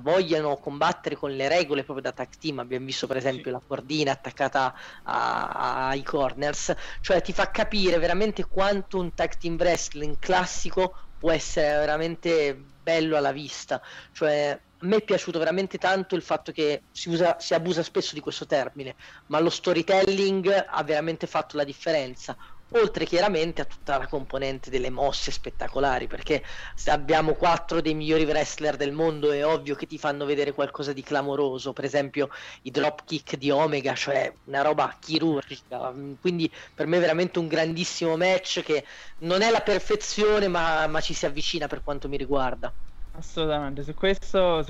vogliano combattere con le regole proprio da tag team, abbiamo visto per esempio la cordina attaccata ai corners, cioè ti fa capire veramente quanto un tag team wrestling classico può essere veramente bello alla vista. Cioè, a me è piaciuto veramente tanto il fatto che si abusa spesso di questo termine, ma lo storytelling ha veramente fatto la differenza, oltre chiaramente a tutta la componente delle mosse spettacolari, perché se abbiamo 4 dei migliori wrestler del mondo è ovvio che ti fanno vedere qualcosa di clamoroso, per esempio i drop kick di Omega, cioè una roba chirurgica. Quindi per me è veramente un grandissimo match, che non è la perfezione ma ci si avvicina per quanto mi riguarda. Assolutamente, su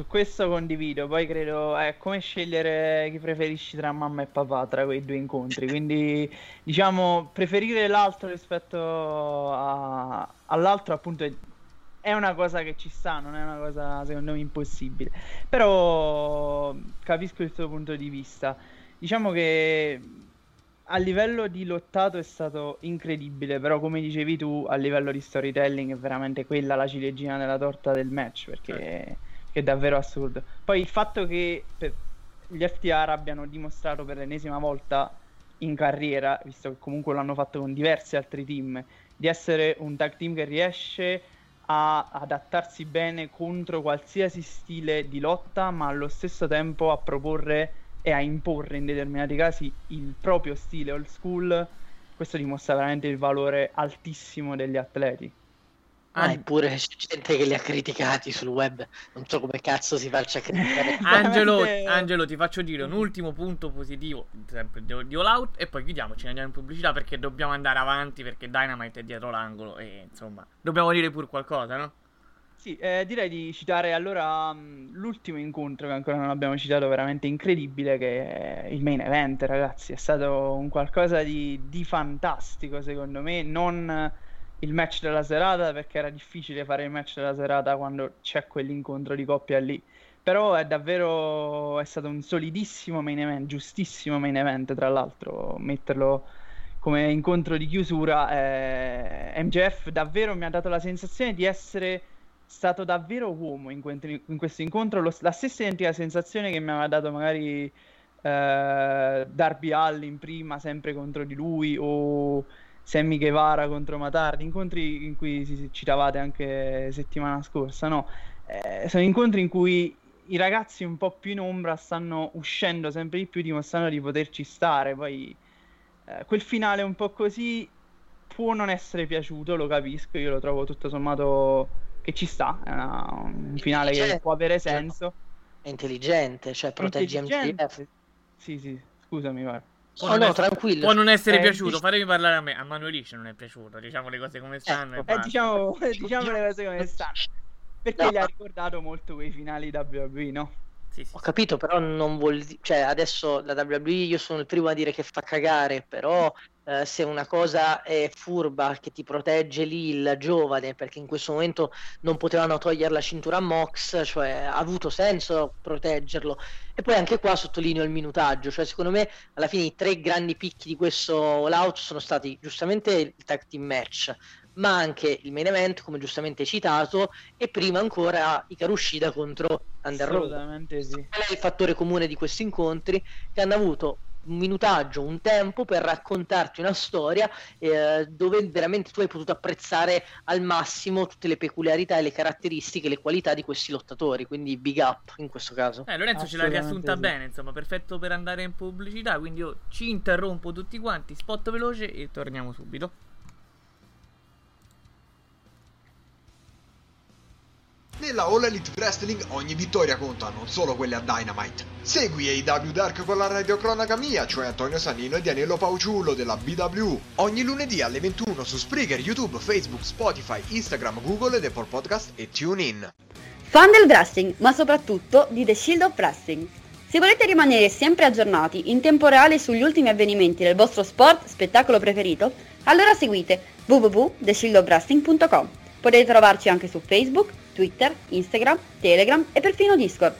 questo condivido. Poi credo è come scegliere chi preferisci tra mamma e papà tra quei due incontri, quindi diciamo preferire l'altro rispetto all'altro appunto è una cosa che ci sta, non è una cosa secondo me impossibile, però capisco il tuo punto di vista. Diciamo che a livello di lottato è stato incredibile, però come dicevi tu a livello di storytelling è veramente quella la ciliegina della torta del match, perché è davvero assurdo. Poi il fatto che gli FTR abbiano dimostrato per l'ennesima volta in carriera, visto che comunque l'hanno fatto con diversi altri team, di essere un tag team che riesce a adattarsi bene contro qualsiasi stile di lotta, ma allo stesso tempo a proporre e a imporre in determinati casi il proprio stile old school. Questo dimostra veramente il valore altissimo degli atleti. Eppure c'è gente che li ha criticati sul web, non so come cazzo si faccia criticare. Angelo, ti faccio dire un ultimo punto positivo sempre di All Out e poi chiudiamoci, ne andiamo in pubblicità perché dobbiamo andare avanti, perché Dynamite è dietro l'angolo e insomma dobbiamo dire pur qualcosa, no? Sì, direi di citare allora l'ultimo incontro che ancora non abbiamo citato, veramente incredibile, che è il main event, ragazzi. È stato un qualcosa di fantastico secondo me, non il match della serata, perché era difficile fare il match della serata quando c'è quell'incontro di coppia lì, però è davvero, è stato un solidissimo main event, giustissimo main event. Tra l'altro metterlo come incontro di chiusura, MJF davvero mi ha dato la sensazione di essere stato davvero uomo in questo incontro, la stessa identica sensazione che mi aveva dato magari Darby Allin prima, sempre contro di lui, o Sammy Guevara contro Matt Hardy, incontri in cui si citavate anche settimana scorsa, no? Sono incontri in cui i ragazzi un po' più in ombra stanno uscendo sempre di più, dimostrando di poterci stare. Poi quel finale un po' così può non essere piaciuto, lo capisco, io lo trovo tutto sommato che ci sta, è un finale che può avere senso. È intelligente, cioè protegge MJF. Sì, scusami, guarda. Tranquillo. Può non essere piaciuto, fatemi parlare a me. A Manuelic non è piaciuto, diciamo le cose come stanno. Diciamo le cose come stanno. Perché gli ha ricordato molto quei finali WWE, no? Sì, ho capito, però non vuol dire, cioè adesso la WWE, io sono il primo a dire che fa cagare, però se una cosa è furba che ti protegge lì il giovane, perché in questo momento non potevano togliere la cintura a Mox, cioè ha avuto senso proteggerlo. E poi anche qua sottolineo il minutaggio, cioè secondo me alla fine i tre grandi picchi di questo All Out sono stati giustamente il tag team match, ma anche il main event, come giustamente citato, e prima ancora Hikaru Shida contro Underworld. Assolutamente sì. Qual è il fattore comune di questi incontri? Che hanno avuto un minutaggio, un tempo per raccontarti una storia dove veramente tu hai potuto apprezzare al massimo tutte le peculiarità e le caratteristiche, le qualità di questi lottatori, quindi big up in questo caso. Lorenzo ce l'ha riassunta bene, insomma, perfetto per andare in pubblicità, quindi io ci interrompo tutti quanti, spot veloce e torniamo subito. Nella All Elite Wrestling ogni vittoria conta, non solo quelle a Dynamite. Segui AEW Dark con la radiocronaca mia, cioè Antonio Sannino e Danilo Pauciullo della BW, ogni lunedì alle 21 su Spreaker, YouTube, Facebook, Spotify, Instagram, Google, ed Apple Podcast e TuneIn. Fan del wrestling, ma soprattutto di The Shield of Wrestling. Se volete rimanere sempre aggiornati in tempo reale sugli ultimi avvenimenti del vostro sport, spettacolo preferito, allora seguite www.theshieldofwrestling.com. Potete trovarci anche su Facebook, Twitter, Instagram, Telegram e perfino Discord.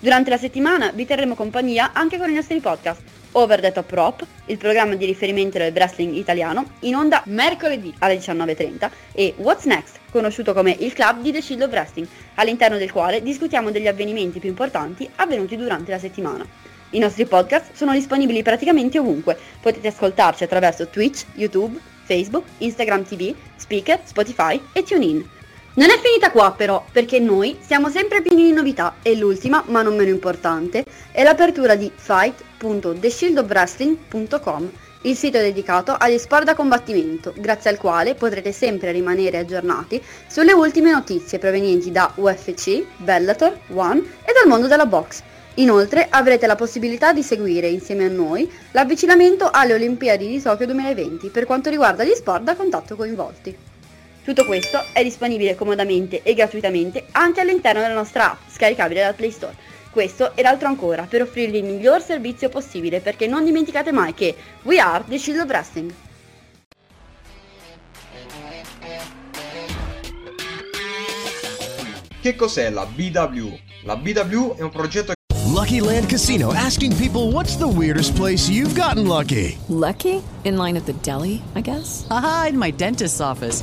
Durante la settimana vi terremo compagnia anche con i nostri podcast Over the Top Rope, il programma di riferimento del wrestling italiano, in onda mercoledì alle 19.30, e What's Next, conosciuto come il club di The Shield of Wrestling, all'interno del quale discutiamo degli avvenimenti più importanti avvenuti durante la settimana. I nostri podcast sono disponibili praticamente ovunque, potete ascoltarci attraverso Twitch, YouTube, Facebook, Instagram TV, Spreaker, Spotify e TuneIn. Non è finita qua però, perché noi siamo sempre pieni di novità e l'ultima, ma non meno importante, è l'apertura di fight.theshieldofwrestling.com, il sito dedicato agli sport da combattimento, grazie al quale potrete sempre rimanere aggiornati sulle ultime notizie provenienti da UFC, Bellator, One e dal mondo della boxe. Inoltre avrete la possibilità di seguire insieme a noi l'avvicinamento alle Olimpiadi di Tokyo 2020 per quanto riguarda gli sport da contatto coinvolti. Tutto questo è disponibile comodamente e gratuitamente anche all'interno della nostra app, scaricabile dal Play Store. Questo ed altro ancora per offrirvi il miglior servizio possibile, perché non dimenticate mai che we are the Shield of Wrestling. Che cos'è la BW? La BW è un progetto. Lucky Land Casino, asking people, what's the weirdest place you've gotten lucky? Lucky? In line at the deli, I guess? Aha, in my dentist's office.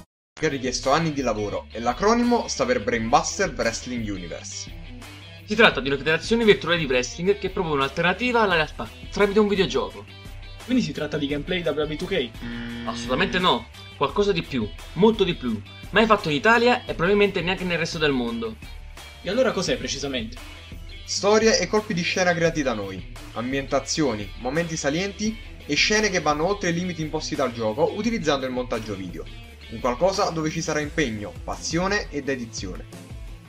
Ha richiesto anni di lavoro e l'acronimo sta per Brainbuster Wrestling Universe. Si tratta di una federazione virtuale di wrestling che propone un'alternativa alla realtà tramite un videogioco. Quindi si tratta di gameplay WWE2K? Assolutamente no, qualcosa di più, molto di più, mai fatto in Italia e probabilmente neanche nel resto del mondo. E allora cos'è precisamente? Storie e colpi di scena creati da noi, ambientazioni, momenti salienti e scene che vanno oltre i limiti imposti dal gioco utilizzando il montaggio video. Un qualcosa dove ci sarà impegno, passione ed dedizione.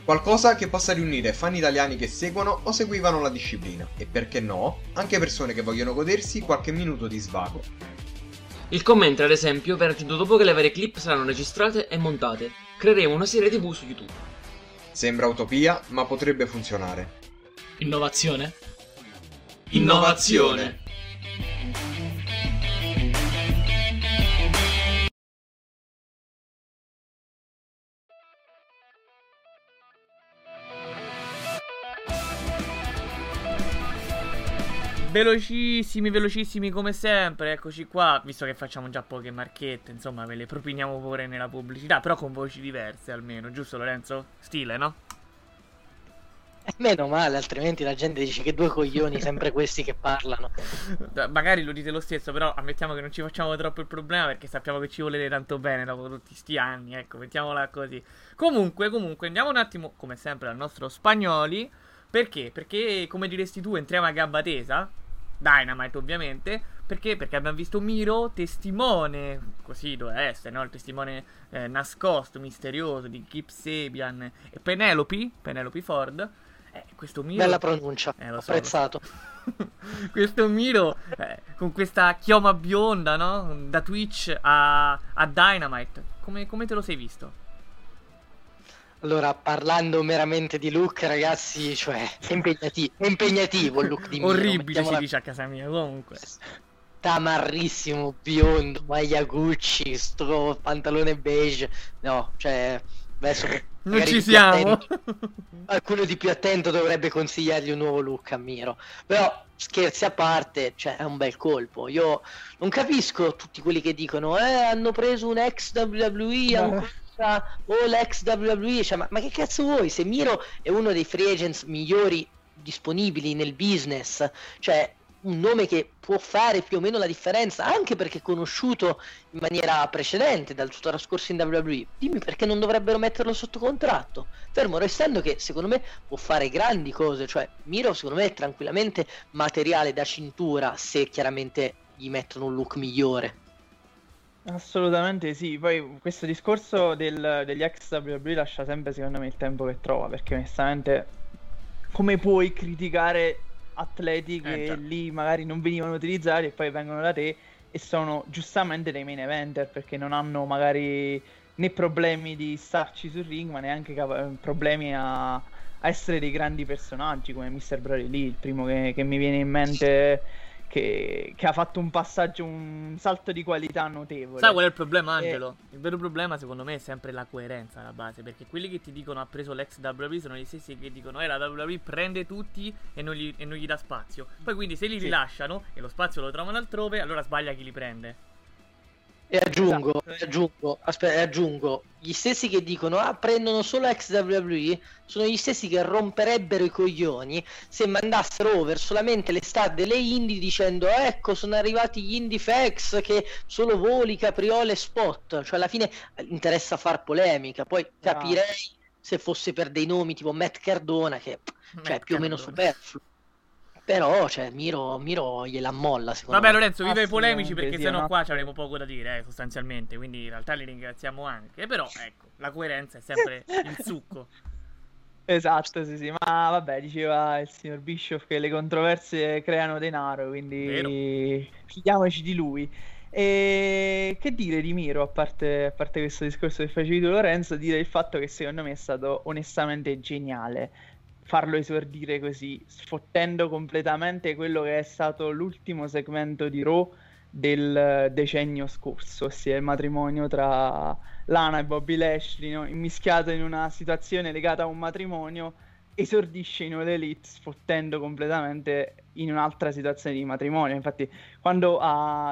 Qualcosa che possa riunire fan italiani che seguono o seguivano la disciplina e, perché no, anche persone che vogliono godersi qualche minuto di svago. Il commento, ad esempio, verrà detto dopo che le varie clip saranno registrate e montate. Creeremo una serie TV su YouTube. Sembra utopia, ma potrebbe funzionare. Innovazione? Innovazione! Velocissimi come sempre, eccoci qua, visto che facciamo già poche marchette, insomma ve le propiniamo pure nella pubblicità, però con voci diverse almeno, giusto Lorenzo? Stile, no? Meno male, altrimenti la gente dice che due coglioni, sempre questi che parlano. Magari lo dite lo stesso, però ammettiamo che non ci facciamo troppo il problema, perché sappiamo che ci volete tanto bene dopo tutti sti anni, ecco, mettiamola così. Comunque, andiamo un attimo, come sempre, al nostro Spagnoli, perché? Perché, come diresti tu, entriamo a gamba tesa? Dynamite ovviamente, perché abbiamo visto Miro, testimone, così doveva essere, no? Il testimone nascosto, misterioso di Kip Sabian e Penelope Ford. Questo Miro, bella pronuncia, apprezzato. Questo Miro con questa chioma bionda, no? Da Twitch a Dynamite, come te lo sei visto? Allora, parlando meramente di look, ragazzi, cioè, è impegnativo il look di Miro. Orribile, si dice a casa mia, comunque. tamarrissimo, biondo, maglia Gucci, sto pantalone beige. No, cioè adesso non ci siamo. Qualcuno di più attento dovrebbe consigliargli un nuovo look a Miro. Però scherzi a parte, cioè è un bel colpo. Io non capisco tutti quelli che dicono hanno preso un ex WWE o l'ex WWE, cioè, ma che cazzo vuoi? Se Miro è uno dei free agents migliori disponibili nel business, cioè un nome che può fare più o meno la differenza, anche perché è conosciuto in maniera precedente dal suo trascorso in WWE, dimmi perché non dovrebbero metterlo sotto contratto, fermo restando che secondo me può fare grandi cose. Cioè Miro secondo me è tranquillamente materiale da cintura, se chiaramente gli mettono un look migliore. Assolutamente sì. Poi questo discorso degli ex WWE lascia sempre secondo me il tempo che trova, perché onestamente come puoi criticare atleti che lì magari non venivano utilizzati e poi vengono da te e sono giustamente dei main eventer, perché non hanno magari né problemi di starci sul ring, ma neanche problemi a essere dei grandi personaggi come Mr. Brody Lee, il primo che mi viene in mente che ha fatto un passaggio, un salto di qualità notevole. Sai qual è il problema, Angelo? Il vero problema secondo me è sempre la coerenza alla base, perché quelli che ti dicono ha preso l'ex WWE sono gli stessi che dicono la WWE prende tutti e non gli dà spazio. Poi quindi se li rilasciano e lo spazio lo trovano altrove, allora sbaglia chi li prende. E aggiungo, gli stessi che dicono prendono solo ex WWE sono gli stessi che romperebbero i coglioni se mandassero over solamente le star delle indie dicendo ecco sono arrivati gli indie fax che solo voli, capriole, spot. Cioè alla fine interessa far polemica. Poi capirei se fosse per dei nomi tipo Matt Cardona, che cioè, più o meno superfluo. Però, cioè, Miro gliela molla, secondo me. Vabbè, Lorenzo, viva i polemici, perché sennò qua ci avremo poco da dire, sostanzialmente. Quindi, in realtà, li ringraziamo anche. Però, ecco, la coerenza è sempre il succo. Esatto, sì, sì. Ma, vabbè, diceva il signor Bischoff che le controversie creano denaro, quindi fidiamoci di lui. E che dire di Miro, a parte questo discorso che facevi tu, Lorenzo, dire il fatto che, secondo me, è stato onestamente geniale farlo esordire così, sfottendo completamente quello che è stato l'ultimo segmento di Raw del decennio scorso, ossia il matrimonio tra Lana e Bobby Lashley, no? Immischiato in una situazione legata a un matrimonio, esordisce in All Elite sfottendo completamente in un'altra situazione di matrimonio. Infatti quando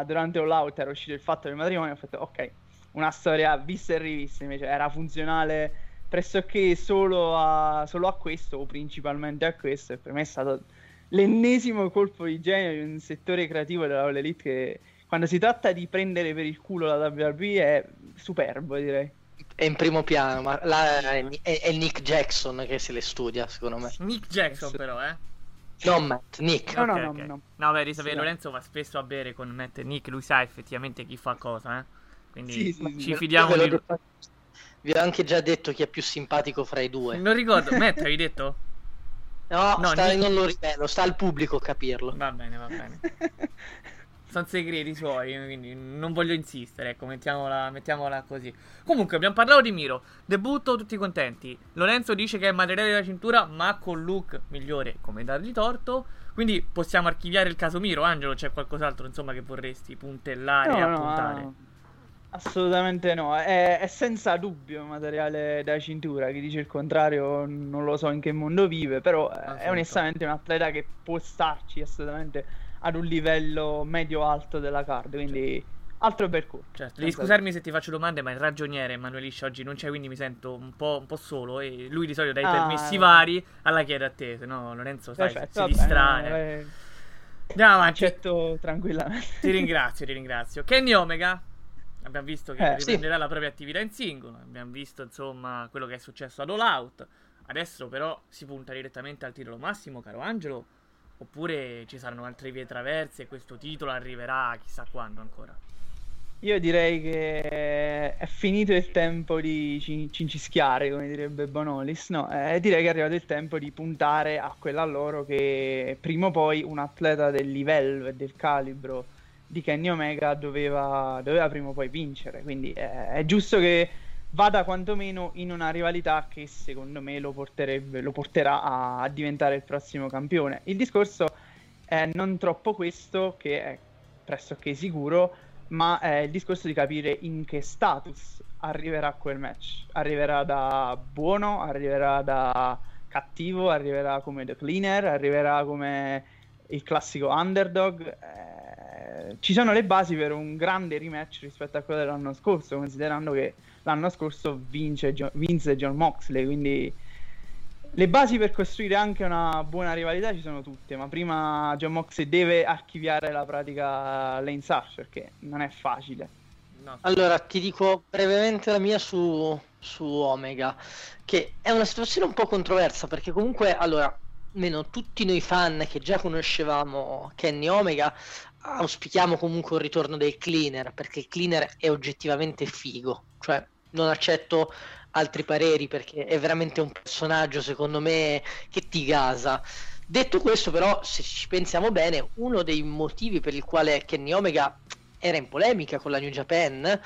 durante All Out era uscito il fatto del matrimonio, ho fatto ok, una storia vista e rivista, invece era funzionale pressoché solo a questo, o principalmente a questo. E per me è stato l'ennesimo colpo di genio di un settore creativo della All Elite che, quando si tratta di prendere per il culo la WWE, è superbo, direi. È in primo piano, ma è Nick Jackson che se le studia, secondo me. Nick Jackson però, No, Matt, Nick. No, okay, no, okay. No, beh, sapere, sì, Lorenzo va spesso a bere con Matt e Nick, lui sa effettivamente chi fa cosa, Quindi sì, ci fidiamo di lui. Vi ho anche già detto chi è più simpatico fra i due. Non ricordo, Matt, hai detto? No, non lo rivelo, sta al pubblico capirlo. Va bene. Sono segreti suoi, quindi non voglio insistere, ecco, mettiamola così. Comunque, abbiamo parlato di Miro, debutto, tutti contenti. Lorenzo dice che è materiale della cintura, ma con look migliore, come dargli torto. Quindi possiamo archiviare il caso Miro. Angelo, c'è qualcos'altro, insomma, che vorresti puntellare e appuntare? No. Assolutamente no, è senza dubbio materiale da cintura. Chi dice il contrario non lo so in che mondo vive, però è onestamente un atleta che può starci assolutamente ad un livello medio-alto della card, quindi altro percorso. Certo, devi scusarmi se ti faccio domande, ma il ragioniere Emanuele Liscia oggi non c'è, quindi mi sento un po' solo, e lui di solito dai permessi vari alla chiede a te, se no Lorenzo si distrae. Andiamo avanti. Accetto tranquillamente. Ti ringrazio. Kenny Omega. Abbiamo visto che riprenderà la propria attività in singolo. Abbiamo visto, insomma, quello che è successo ad All Out. Adesso però si punta direttamente al titolo massimo, caro Angelo, oppure ci saranno altre vie traverse e questo titolo arriverà chissà quando ancora? Io direi che è finito il tempo di cincischiare, come direbbe Bonolis. Direi che è arrivato il tempo di puntare a quella loro che prima o poi un atleta del livello e del calibro di Kenny Omega doveva prima o poi vincere, quindi è giusto che vada quantomeno in una rivalità che secondo me lo porterà a diventare il prossimo campione. Il discorso è non troppo questo, che è pressoché sicuro, ma è il discorso di capire in che status arriverà quel match. Arriverà da buono, arriverà da cattivo, arriverà come The Cleaner, arriverà come il classico underdog. Ci sono le basi per un grande rematch rispetto a quello dell'anno scorso, considerando che l'anno scorso vinse Jon Moxley, quindi le basi per costruire anche una buona rivalità ci sono tutte, ma prima Jon Moxley deve archiviare la pratica Lance Archer, che non è facile. No. Allora, ti dico brevemente la mia su Omega, che è una situazione un po' controversa, perché comunque, allora, meno tutti noi fan che già conoscevamo Kenny Omega, auspichiamo comunque un ritorno del Cleaner, perché il Cleaner è oggettivamente figo, cioè non accetto altri pareri, perché è veramente un personaggio secondo me che ti gasa. Detto questo, però, se ci pensiamo bene, uno dei motivi per il quale Kenny Omega era in polemica con la New Japan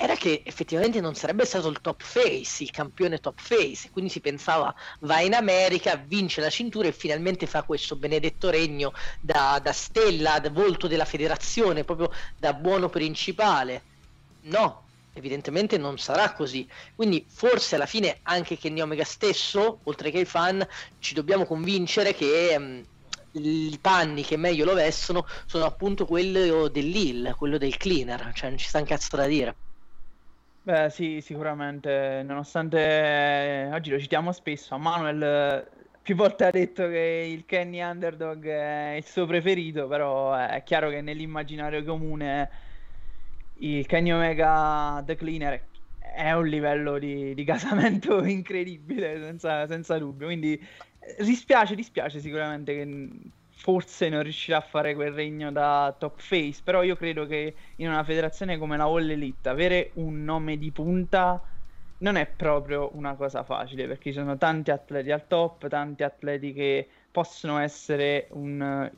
era che effettivamente non sarebbe stato il top face, il campione top face, quindi si pensava va in America, vince la cintura e finalmente fa questo benedetto regno da stella, da volto della federazione, proprio da buono principale. No, evidentemente non sarà così, quindi forse alla fine anche Kenny Omega stesso, oltre che i fan, ci dobbiamo convincere che i panni che meglio lo vestono sono appunto quello dell'Hill, quello del Cleaner, cioè non ci sta un cazzo da dire. Beh sì, sicuramente, nonostante oggi lo citiamo spesso, Manuel più volte ha detto che il Kenny Underdog è il suo preferito, però è chiaro che nell'immaginario comune il Kenny Omega The Cleaner è un livello di gasamento incredibile, senza dubbio, quindi dispiace sicuramente che forse non riuscirà a fare quel regno da top face, però io credo che in una federazione come la All Elite avere un nome di punta non è proprio una cosa facile, perché ci sono tanti atleti al top, tanti atleti che possono essere un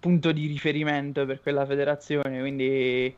punto di riferimento per quella federazione, quindi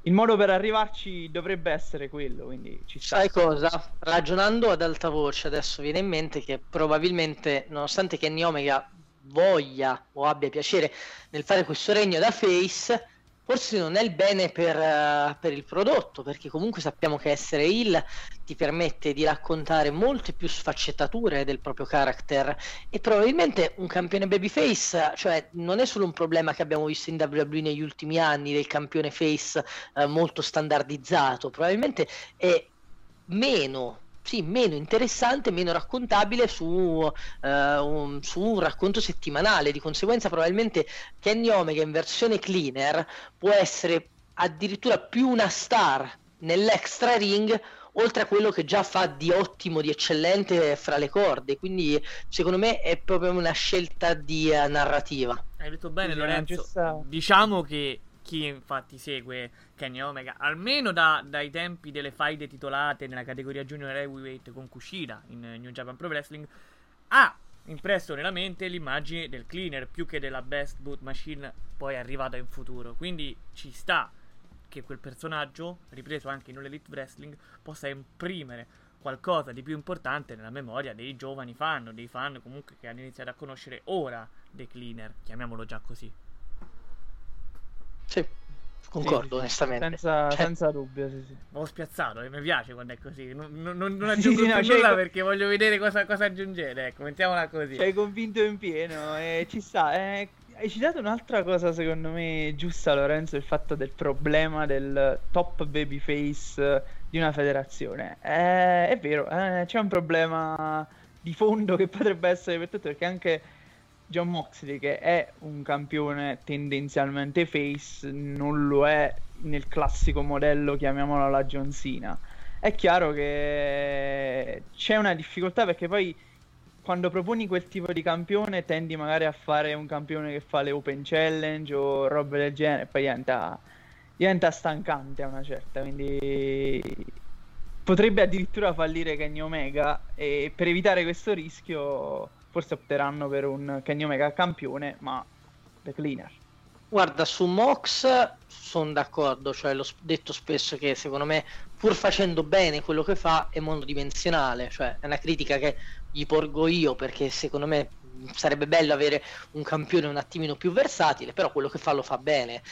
il modo per arrivarci dovrebbe essere quello, quindi ci sta. Sai cosa? Ragionando ad alta voce adesso viene in mente che probabilmente, nonostante Kenny Omega voglia o abbia piacere nel fare questo regno da face, forse non è il bene per il prodotto, perché comunque sappiamo che essere heel ti permette di raccontare molte più sfaccettature del proprio character, e probabilmente un campione babyface, cioè non è solo un problema che abbiamo visto in WWE negli ultimi anni del campione face molto standardizzato, probabilmente è meno interessante, meno raccontabile su un racconto settimanale. Di conseguenza probabilmente Kenny Omega in versione Cleaner può essere addirittura più una star nell'extra ring, oltre a quello che già fa di ottimo, di eccellente fra le corde, quindi secondo me è proprio una scelta di narrativa. Hai detto bene, Lorenzo, diciamo che chi infatti segue Kenny Omega, almeno dai tempi delle faide titolate nella categoria Junior Heavyweight con Kushida in New Japan Pro Wrestling, ha impresso nella mente l'immagine del Cleaner più che della Best Boot Machine poi arrivata in futuro. Quindi ci sta che quel personaggio, ripreso anche in All Elite Wrestling, possa imprimere qualcosa di più importante nella memoria dei giovani fan, o dei fan comunque che hanno iniziato a conoscere ora The Cleaner, chiamiamolo già così. Sì, concordo, sì, onestamente. Senza dubbio, sì. Ho spiazzato, mi piace quando è così. Non aggiungo nulla perché voglio vedere cosa aggiungere. Ecco, mettiamola così. Sei convinto in pieno, ci sta. Hai citato un'altra cosa, secondo me, giusta, Lorenzo, il fatto del problema del top babyface di una federazione. È vero, c'è un problema di fondo che potrebbe essere per tutto, perché anche Jon Moxley, che è un campione tendenzialmente face, non lo è nel classico modello, chiamiamolo la John Cena. È chiaro che c'è una difficoltà, perché poi quando proponi quel tipo di campione tendi magari a fare un campione che fa le open challenge o robe del genere, e poi diventa stancante a una certa, quindi potrebbe addirittura fallire Kenny Omega, e per evitare questo rischio forse opteranno per un Kenny Omega campione, ma The Cleaner. Guarda, su Mox sono d'accordo, cioè l'ho detto spesso che secondo me, pur facendo bene quello che fa, è monodimensionale, cioè è una critica che gli porgo io, perché secondo me sarebbe bello avere un campione un attimino più versatile, però quello che fa lo fa bene.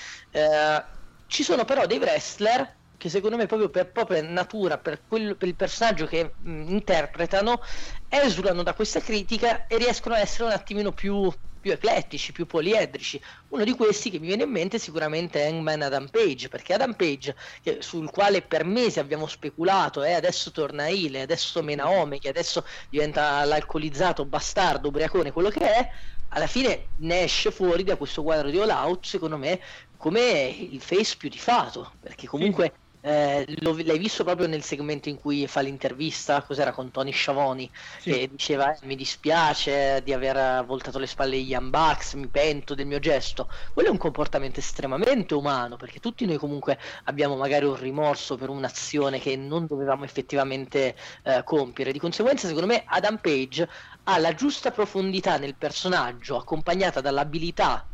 Ci sono però dei wrestler che secondo me proprio per propria natura, per il personaggio che interpretano, esulano da questa critica e riescono a essere un attimino più eclettici, più poliedrici. Uno di questi che mi viene in mente sicuramente è Hangman Adam Page, perché Adam Page, sul quale per mesi abbiamo speculato, adesso torna heel, adesso mena Omega, adesso diventa l'alcolizzato, bastardo, ubriacone, quello che è, alla fine ne esce fuori da questo quadro di All Out, secondo me, come il face più tifato, perché comunque... Sì. L'hai visto proprio nel segmento in cui fa l'intervista, cos'era, con Tony Schiavoni, sì, che diceva mi dispiace di aver voltato le spalle agli Young Bucks, mi pento del mio gesto. Quello è un comportamento estremamente umano, perché tutti noi comunque abbiamo magari un rimorso per un'azione che non dovevamo effettivamente compiere. Di conseguenza secondo me Adam Page ha la giusta profondità nel personaggio, accompagnata dall'abilità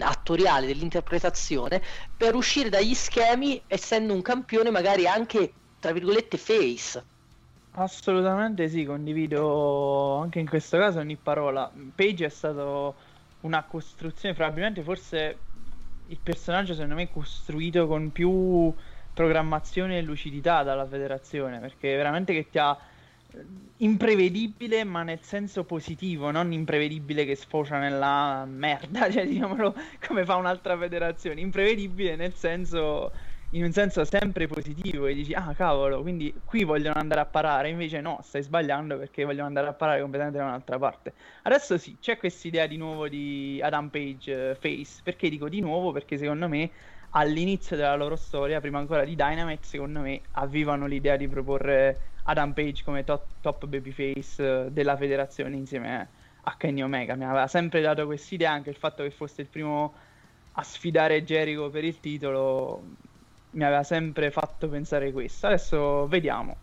attoriale dell'interpretazione, per uscire dagli schemi essendo un campione magari anche tra virgolette face. Assolutamente sì, condivido anche in questo caso ogni parola. Page è stato una costruzione, probabilmente forse il personaggio secondo me costruito con più programmazione e lucidità dalla federazione, perché veramente che ti ha imprevedibile, ma nel senso positivo, non imprevedibile che sfocia nella merda, cioè diciamolo come fa un'altra federazione, imprevedibile nel senso, in un senso sempre positivo, e dici ah cavolo, quindi qui vogliono andare a parare, invece no, stai sbagliando perché vogliono andare a parare completamente da un'altra parte. Adesso sì, c'è quest'idea di nuovo di Adam Page face, perché dico di nuovo perché secondo me all'inizio della loro storia, prima ancora di Dynamite, secondo me avevano l'idea di proporre Adam Page come top babyface della federazione insieme a Kenny Omega. Mi aveva sempre dato quest'idea, anche il fatto che fosse il primo a sfidare Jericho per il titolo mi aveva sempre fatto pensare questo. Adesso vediamo,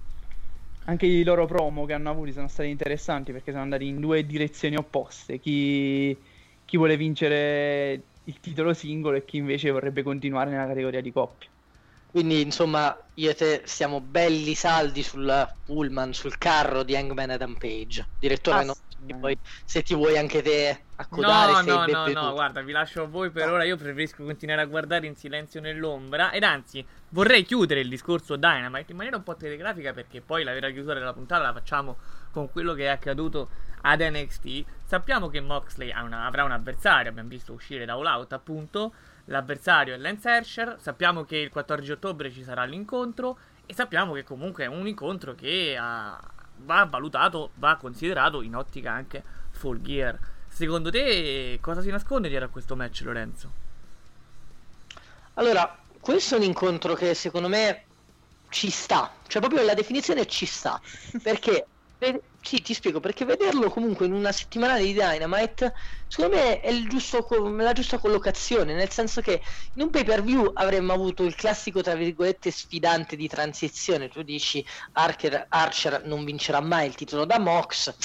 anche i loro promo che hanno avuti sono stati interessanti perché sono andati in due direzioni opposte, chi vuole vincere il titolo singolo e chi invece vorrebbe continuare nella categoria di coppia. Quindi insomma io e te siamo belli saldi sul pullman, sul carro di Hangman Adam Page. Direttore, no, poi, se ti vuoi anche te accodare, no, guarda, vi lascio a voi per ora, io preferisco continuare a guardare in silenzio nell'ombra, ed anzi vorrei chiudere il discorso Dynamite in maniera un po' telegrafica, perché poi la vera chiusura della puntata la facciamo con quello che è accaduto ad NXT. Sappiamo che Moxley avrà un avversario, abbiamo visto uscire da All Out appunto. L'avversario è Lance Archer, sappiamo che il 14 ottobre ci sarà l'incontro e sappiamo che comunque è un incontro che va valutato, va considerato in ottica anche full gear. Secondo te cosa si nasconde dietro a questo match, Lorenzo? Allora, questo è un incontro che secondo me ci sta, cioè proprio la definizione ci sta, perché... Sì, ti spiego, perché vederlo comunque in una settimanale di Dynamite secondo me è la giusta collocazione, nel senso che in un pay per view avremmo avuto il classico tra virgolette sfidante di transizione, tu dici Archer non vincerà mai il titolo da Mox,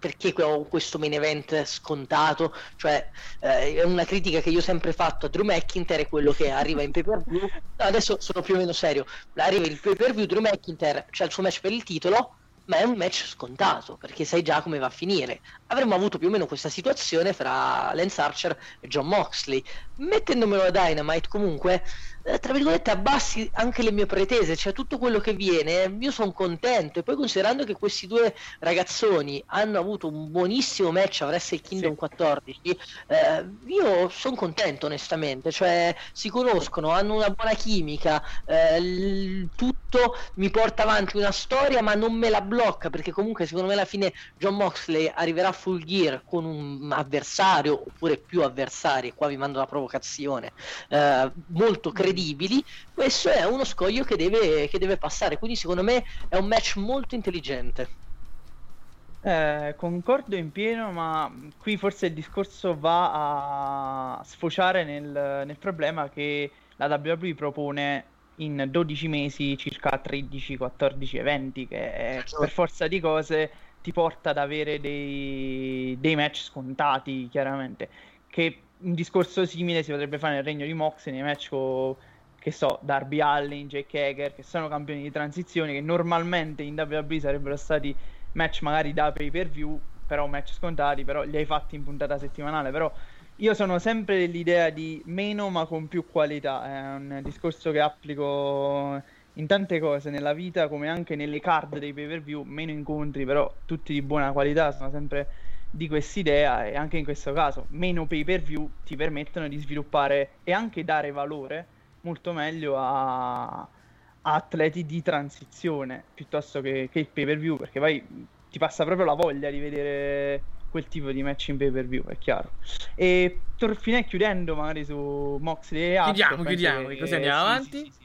perché ho questo main event scontato, cioè è una critica che io ho sempre fatto a Drew McIntyre, è quello che arriva in pay per view, no, adesso sono più o meno serio, arriva il pay per view, Drew McIntyre c'ha il suo match per il titolo, ma è un match scontato perché sai già come va a finire. Avremmo avuto più o meno questa situazione fra Lance Archer e Jon Moxley. Mettendomelo a Dynamite comunque, tra virgolette abbassi anche le mie pretese, cioè tutto quello che viene io sono contento, e poi considerando che questi due ragazzoni hanno avuto un buonissimo match a Wrestle Kingdom 14, io sono contento onestamente, cioè si conoscono, hanno una buona chimica, tutto mi porta avanti una storia ma non me la blocca, perché comunque secondo me alla fine Jon Moxley arriverà full gear con un avversario oppure più avversari, qua vi mando la provocazione, molto credibile. Questo è uno scoglio che deve passare, quindi secondo me è un match molto intelligente. Concordo in pieno, ma qui forse il discorso va a sfociare nel problema che la WWE propone in 12 mesi circa 13-14 eventi, che per forza di cose ti porta ad avere dei match scontati, chiaramente, che un discorso simile si potrebbe fare nel regno di Mox nei match con Darby Allin, Jake Hager, che sono campioni di transizione, che normalmente in WWE sarebbero stati match magari da pay per view però match scontati, però li hai fatti in puntata settimanale. Però io sono sempre l'idea di meno ma con più qualità, è un discorso che applico in tante cose nella vita, come anche nelle card dei pay per view, meno incontri però tutti di buona qualità. Sono sempre di quest'idea, e anche in questo caso meno pay per view ti permettono di sviluppare e anche dare valore molto meglio a atleti di transizione piuttosto che il pay per view, perché poi ti passa proprio la voglia di vedere quel tipo di match in pay per view, è chiaro. E chiudendo magari su Moxley e Hart, chiudiamo che così andiamo avanti. Sì.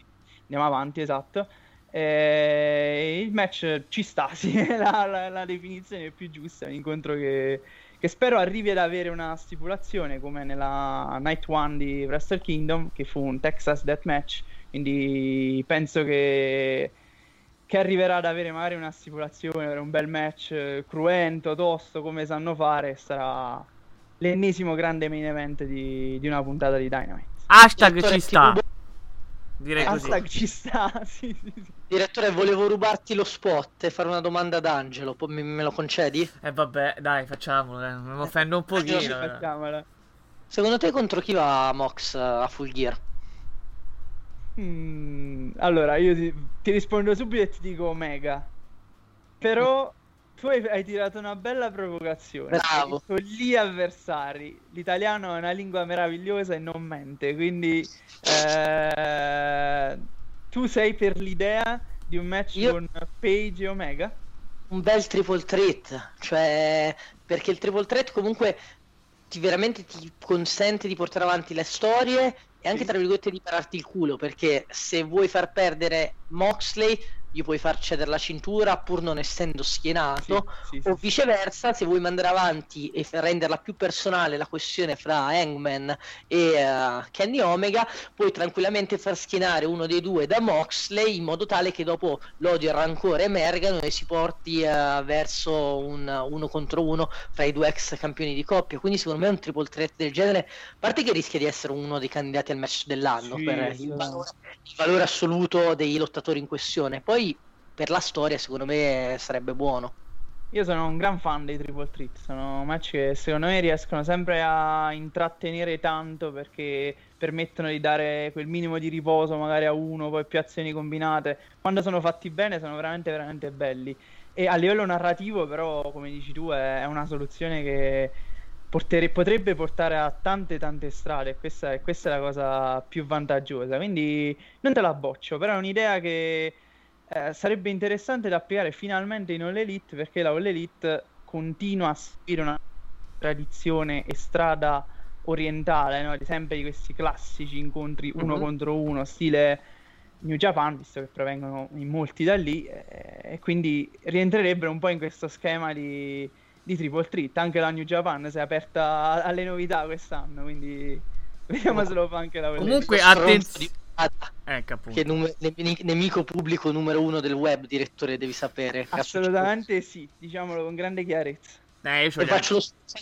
Andiamo avanti, esatto. Il match ci sta, sì, è la definizione più giusta. È un incontro che spero arrivi ad avere una stipulazione come nella Night 1 di Wrestle Kingdom, che fu un Texas Death Match, quindi penso che arriverà ad avere magari una stipulazione per un bel match cruento, tosto, come sanno fare. Sarà l'ennesimo grande main event di una puntata di Dynamite. Hashtag ci sta, direi così. Ci sta, sì. Direttore, volevo rubarti lo spot e fare una domanda ad Angelo, me lo concedi? Vabbè, dai, facciamolo, mi offendo un pochino. Facciamola. Secondo te contro chi va Mox a Full Gear? Allora, io ti rispondo subito e ti dico Omega. Però tu hai tirato una bella provocazione. Bravo. Sono lì avversari. L'italiano è una lingua meravigliosa e non mente. Quindi tu sei per l'idea di un match con Page e Omega? Un bel triple threat. Cioè, perché il triple threat comunque veramente ti consente di portare avanti le storie e anche, tra virgolette, di pararti il culo, perché se vuoi far perdere Moxley gli puoi far cedere la cintura pur non essendo schienato, o viceversa, se vuoi mandare avanti e renderla più personale la questione fra Hangman e Kenny Omega, puoi tranquillamente far schienare uno dei due da Moxley, in modo tale che dopo l'odio e il rancore emergano e si porti verso un 1-1 fra i due ex campioni di coppia. Quindi secondo me un triple threat del genere, a parte che rischia di essere uno dei candidati al match dell'anno, per il valore assoluto dei lottatori in questione, poi per la storia secondo me sarebbe buono. Io sono un gran fan dei triple threat, sono match che secondo me riescono sempre a intrattenere tanto, perché permettono di dare quel minimo di riposo magari a uno, poi più azioni combinate. Quando sono fatti bene sono veramente veramente belli, e a livello narrativo però, come dici tu, è una soluzione che potrebbe portare a tante tante strade. Questa è la cosa più vantaggiosa, quindi non te la boccio, però è un'idea che sarebbe interessante da applicare finalmente in All Elite, perché la All Elite continua a seguire una tradizione e strada orientale, no? Sempre di questi classici incontri uno contro uno, stile New Japan, visto che provengono in molti da lì, e quindi rientrerebbero un po' in questo schema di triple threat. Anche la New Japan si è aperta alle novità quest'anno, quindi vediamo se lo fa anche la All Elite. Comunque, attenzione. Che nemico pubblico numero uno del web, direttore, devi sapere. Assolutamente sì, diciamolo con grande chiarezza. Faccio lo stronzo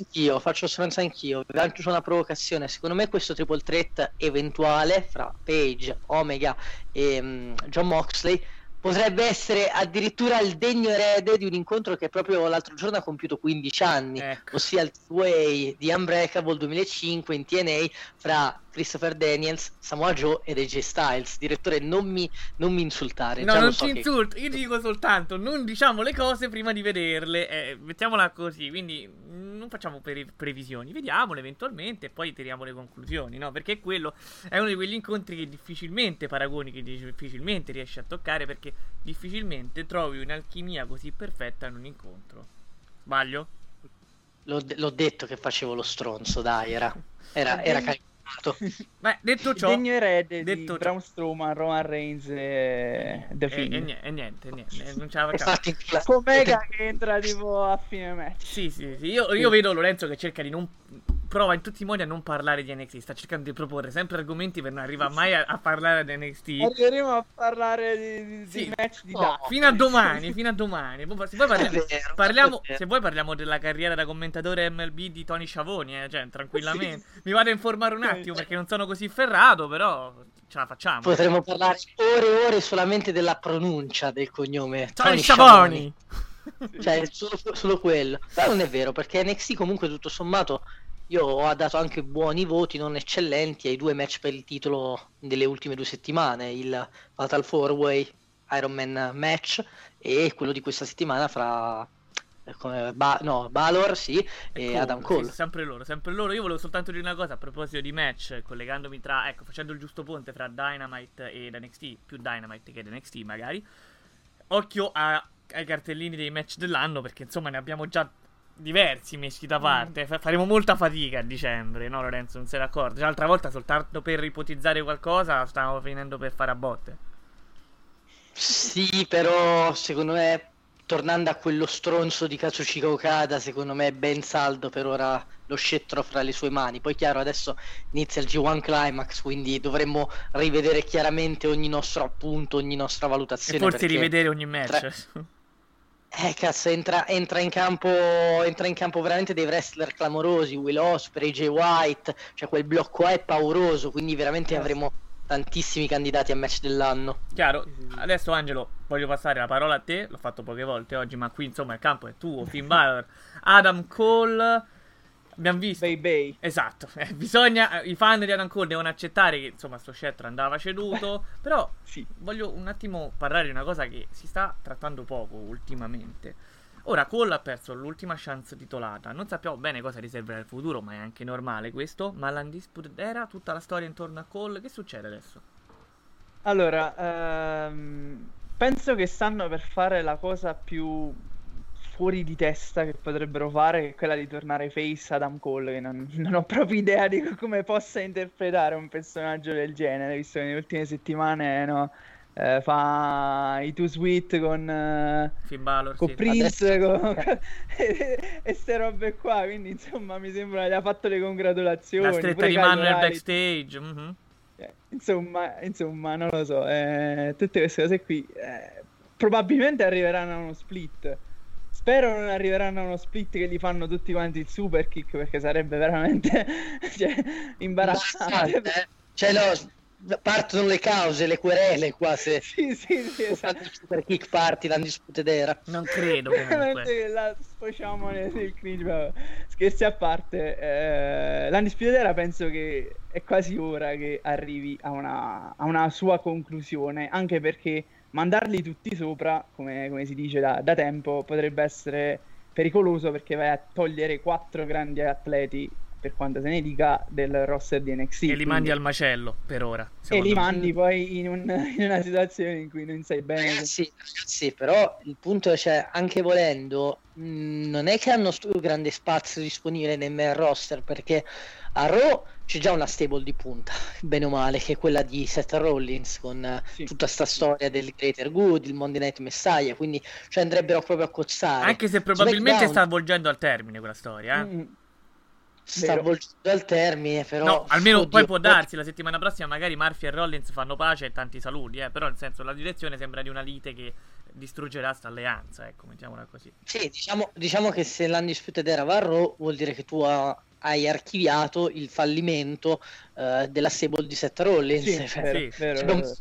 anch'io. Lancio una provocazione. Secondo me questo triple threat eventuale fra Page, Omega e Jon Moxley potrebbe essere addirittura il degno erede di un incontro che proprio l'altro giorno ha compiuto 15 anni, ossia il Two-Way di Unbreakable 2005 in TNA fra Christopher Daniels, Samoa Joe ed AJ Styles. Direttore, non mi insultare. No, non ti insulto, io ti dico soltanto, non diciamo le cose prima di vederle, mettiamola così, quindi non facciamo previsioni, vediamole eventualmente e poi tiriamo le conclusioni, no? Perché quello è uno di quegli incontri che difficilmente riesci a toccare, perché difficilmente trovi un'alchimia così perfetta in un incontro. Sbaglio? L'ho detto che facevo lo stronzo, dai, era calcolato. Beh, detto ciò, degno erede detto di Braun Strowman, Roman Reigns e niente, non ce la facciamo. Comega che entra tipo a fine match. Sì, io vedo Lorenzo che cerca di non prova in tutti i modi a non parlare di NXT, sta cercando di proporre sempre argomenti per non arrivare mai a parlare di NXT. Arriveremo a parlare di match di Dark. Fino a domani. Se vuoi parliamo della carriera da commentatore MLB di Tony Schiavone, cioè, tranquillamente. Sì. Mi vado a informare un attimo perché non sono così ferrato, però ce la facciamo. Potremmo parlare ore e ore solamente della pronuncia del cognome Tony Schiavone. cioè solo quello. Però non è vero, perché NXT comunque tutto sommato io ho dato anche buoni voti, non eccellenti, ai due match per il titolo delle ultime due settimane, il Fatal 4-Way Iron Man match e quello di questa settimana fra Balor sì e Adam Cole. Sempre loro. Io volevo soltanto dire una cosa a proposito di match, collegandomi tra, ecco, facendo il giusto ponte fra Dynamite e NXT, più Dynamite che NXT magari. Occhio ai cartellini dei match dell'anno, perché insomma ne abbiamo già diversi messi da parte. Faremo molta fatica a dicembre, no Lorenzo? Non sei d'accordo? Già l'altra volta soltanto per ipotizzare qualcosa stavamo finendo per fare a botte. Sì, però secondo me, tornando a quello stronzo di Katsuchika Okada, secondo me è ben saldo per ora lo scettro fra le sue mani. Poi chiaro, adesso inizia il G1 Climax, quindi dovremmo rivedere chiaramente ogni nostro appunto, ogni nostra valutazione. E forse rivedere ogni match. Cazzo, entra in campo veramente dei wrestler clamorosi, Will Ospreay, Jay White, cioè quel blocco è pauroso, quindi veramente avremo tantissimi candidati a match dell'anno. Chiaro. Adesso Angelo, voglio passare la parola a te. L'ho fatto poche volte oggi, ma qui insomma il campo è tuo. Finn Balor, Adam Cole, abbiamo visto Bay. Esatto, bisogna, i fan di Adam Cole devono accettare che insomma sto scettro andava ceduto. Però sì, voglio un attimo parlare di una cosa che si sta trattando poco ultimamente. Ora Cole ha perso l'ultima chance titolata, non sappiamo bene cosa riserverà il futuro, ma è anche normale questo. Ma l'Undisputed Era, tutta la storia intorno a Cole, che succede adesso? Allora, penso che stanno per fare la cosa più fuori di testa che potrebbero fare, che è quella di tornare face Adam Cole, che non ho proprio idea di come possa interpretare un personaggio del genere, visto che nelle ultime settimane fa i Too Sweet con Finn Balor, con sì, Prince con... e ste robe qua, quindi insomma mi sembra gli ha fatto le congratulazioni, la stretta di mano nel backstage. Mm-hmm. insomma non lo so, tutte queste cose qui probabilmente arriveranno a uno split. Spero non arriveranno a uno split che li fanno tutti quanti il super kick, perché sarebbe veramente cioè, imbarazzante. Cioè partono le cause, le querele qua se sì esatto. Super kick party, la disputa d'era. Non credo comunque. La sfociamo nel cringe. Scherzi a parte, la disputa d'era penso che è quasi ora che arrivi a una sua conclusione, anche perché mandarli tutti sopra, come si dice da tempo, potrebbe essere pericoloso, perché vai a togliere 4 grandi atleti, per quanto se ne dica, del roster di NXT. E li mandi al macello per ora. E li mandi poi in una situazione in cui non sai bene. Ragazzi, però il punto è, cioè, anche volendo, non è che hanno grande spazio disponibile nel main roster, perché a Raw c'è già una stable di punta, bene o male, che è quella di Seth Rollins, con tutta sta storia del Greater Good, il Monday Night Messiah, quindi cioè, andrebbero proprio a cozzare. Anche se probabilmente sta avvolgendo al termine quella storia, sta avvolgendo al termine, però no, almeno poi può darsi la settimana prossima magari Murphy e Rollins fanno pace e tanti saluti, però nel senso la direzione sembra di una lite che distruggerà sta alleanza, ecco, mettiamola così. Sì, diciamo che se l'Undisputed Era va a Raw, vuol dire che tu hai archiviato il fallimento della stable di Seth Rollins. Vero.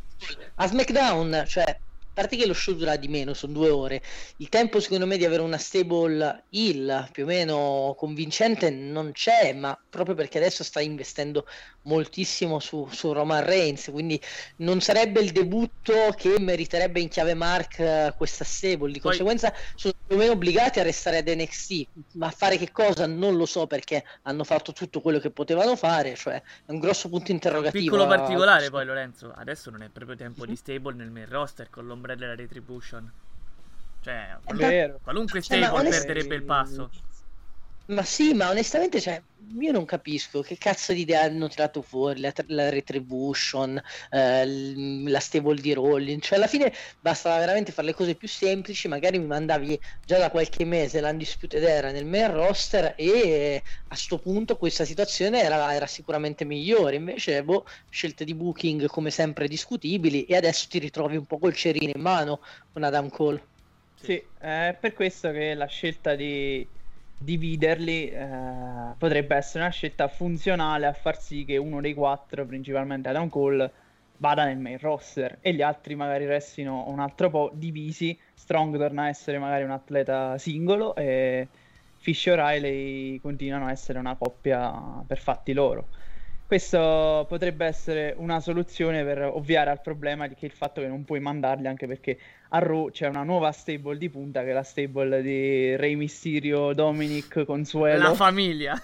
A SmackDown, cioè, a parte che lo show dura di meno, sono 2 ore, il tempo secondo me di avere una stable heel più o meno convincente non c'è, ma proprio perché adesso sta investendo moltissimo su Roman Reigns, quindi non sarebbe il debutto che meriterebbe in chiave mark questa stable, di conseguenza sono più o meno obbligati a restare ad NXT, ma a fare che cosa non lo so, perché hanno fatto tutto quello che potevano fare, cioè è un grosso punto interrogativo. Piccolo particolare poi Lorenzo, adesso non è proprio tempo di stable nel main roster con l'ombra della Retribution, cioè vero. Qualunque stable perderebbe il passo. Ma sì, ma onestamente, cioè, io non capisco che cazzo di idea hanno tirato fuori la Retribution, la stable di Rollins, cioè alla fine bastava veramente fare le cose più semplici, magari mi mandavi già da qualche mese l'Undisputed Era nel main roster e a sto punto questa situazione era sicuramente migliore, invece scelte di booking come sempre discutibili, e adesso ti ritrovi un po' col cerino in mano con Adam Cole. Sì, è per questo che la scelta di dividerli potrebbe essere una scelta funzionale a far sì che uno dei 4, principalmente Adam Cole, vada nel main roster e gli altri magari restino un altro po' divisi. Strong torna a essere magari un atleta singolo e Fish e O'Reilly continuano a essere una coppia per fatti loro. Questo potrebbe essere una soluzione per ovviare al problema di che il fatto che non puoi mandarli, anche perché a Raw c'è una nuova stable di punta, che è la stable di Rey Mysterio, Dominic, Consuelo. La famiglia.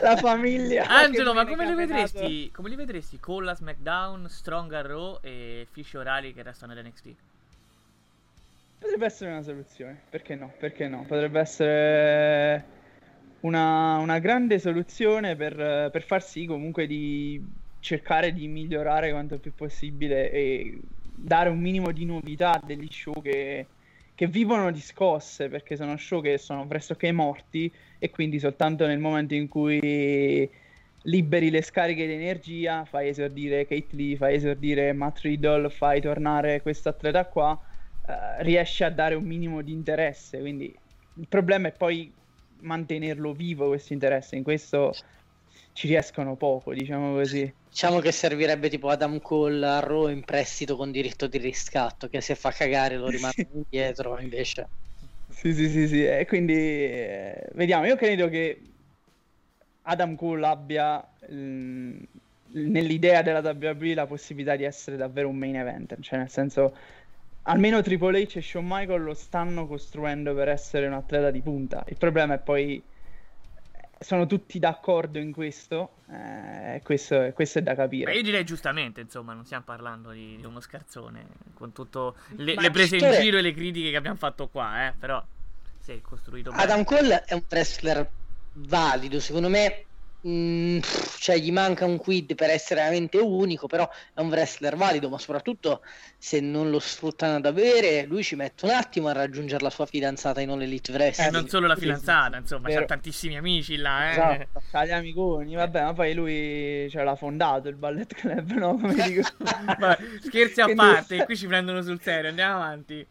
La famiglia. Angelo, ma come li vedresti con la SmackDown, Strong a Raw e Fish e O'Reilly che restano nell'NXT? Potrebbe essere una soluzione, perché no? Perché no? Potrebbe essere una grande soluzione per far sì comunque di cercare di migliorare quanto più possibile e dare un minimo di novità degli show che vivono di scosse, perché sono show che sono pressoché morti e quindi soltanto nel momento in cui liberi le scariche di energia fai esordire Kate Lee, fai esordire Matt Riddle, fai tornare questo atleta qua, riesci a dare un minimo di interesse. Quindi il problema è poi mantenerlo vivo questo interesse, in questo ci riescono poco, diciamo così. Diciamo che servirebbe tipo Adam Cole a Raw in prestito con diritto di riscatto, che se fa cagare lo rimane indietro invece. Sì. E quindi vediamo, io credo che Adam Cole abbia nell'idea della WWE la possibilità di essere davvero un main event, cioè nel senso almeno Triple H e Shawn Michael lo stanno costruendo per essere un atleta di punta. Il problema è poi sono tutti d'accordo in questo è da capire. Beh, io direi giustamente, insomma, non stiamo parlando di uno scherzone, con tutto le prese in giro e le critiche che abbiamo fatto qua, però si è costruito bene. Adam Cole è un wrestler valido, secondo me. Cioè gli manca un quid per essere veramente unico, però è un wrestler valido, ma soprattutto se non lo sfruttano ad avere, lui ci mette un attimo a raggiungere la sua fidanzata in All Elite Wrestling. Non solo la fidanzata, insomma, c'ha tantissimi amici là, esatto, c'ha gli amiconi, vabbè, ma poi lui l'ha fondato il Ballet Club, no? Come dico. Scherzi a quindi parte, qui ci prendono sul serio, andiamo avanti.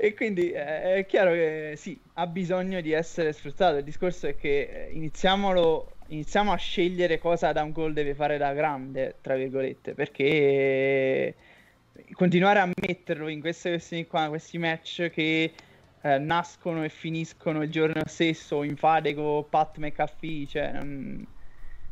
E quindi è chiaro che sì, ha bisogno di essere sfruttato. Il discorso è che iniziamo a scegliere cosa Adam Cole deve fare da grande, tra virgolette, perché continuare a metterlo in queste questioni qua, questi match che nascono e finiscono il giorno stesso in fade con Pat McAfee, cioè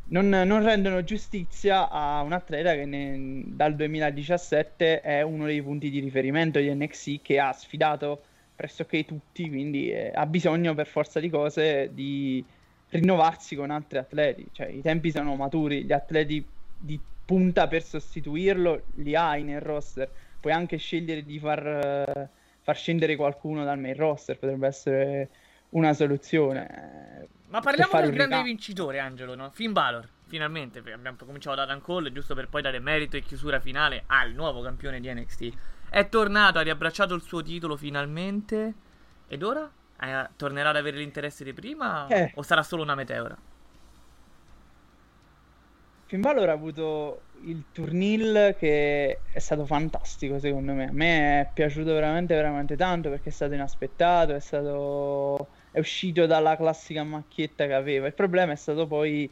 non rendono giustizia a un atleta che dal 2017 è uno dei punti di riferimento di NXT, che ha sfidato pressoché tutti, quindi ha bisogno per forza di cose di rinnovarsi con altri atleti, cioè i tempi sono maturi, gli atleti di punta per sostituirlo li hai nel roster, puoi anche scegliere di far scendere qualcuno dal main roster, potrebbe essere una soluzione. Ma parliamo del grande vincitore, Angelo, no? Finn Balor, finalmente, abbiamo cominciato da Adam Cole, giusto per poi dare merito e chiusura finale al nuovo campione di NXT. È tornato, ha riabbracciato il suo titolo finalmente, ed ora tornerà ad avere l'interesse di prima o sarà solo una meteora? Finn Balor ha avuto il turnil che è stato fantastico, secondo me. A me è piaciuto veramente tanto, perché è stato inaspettato, è uscito dalla classica macchietta che aveva. Il problema è stato poi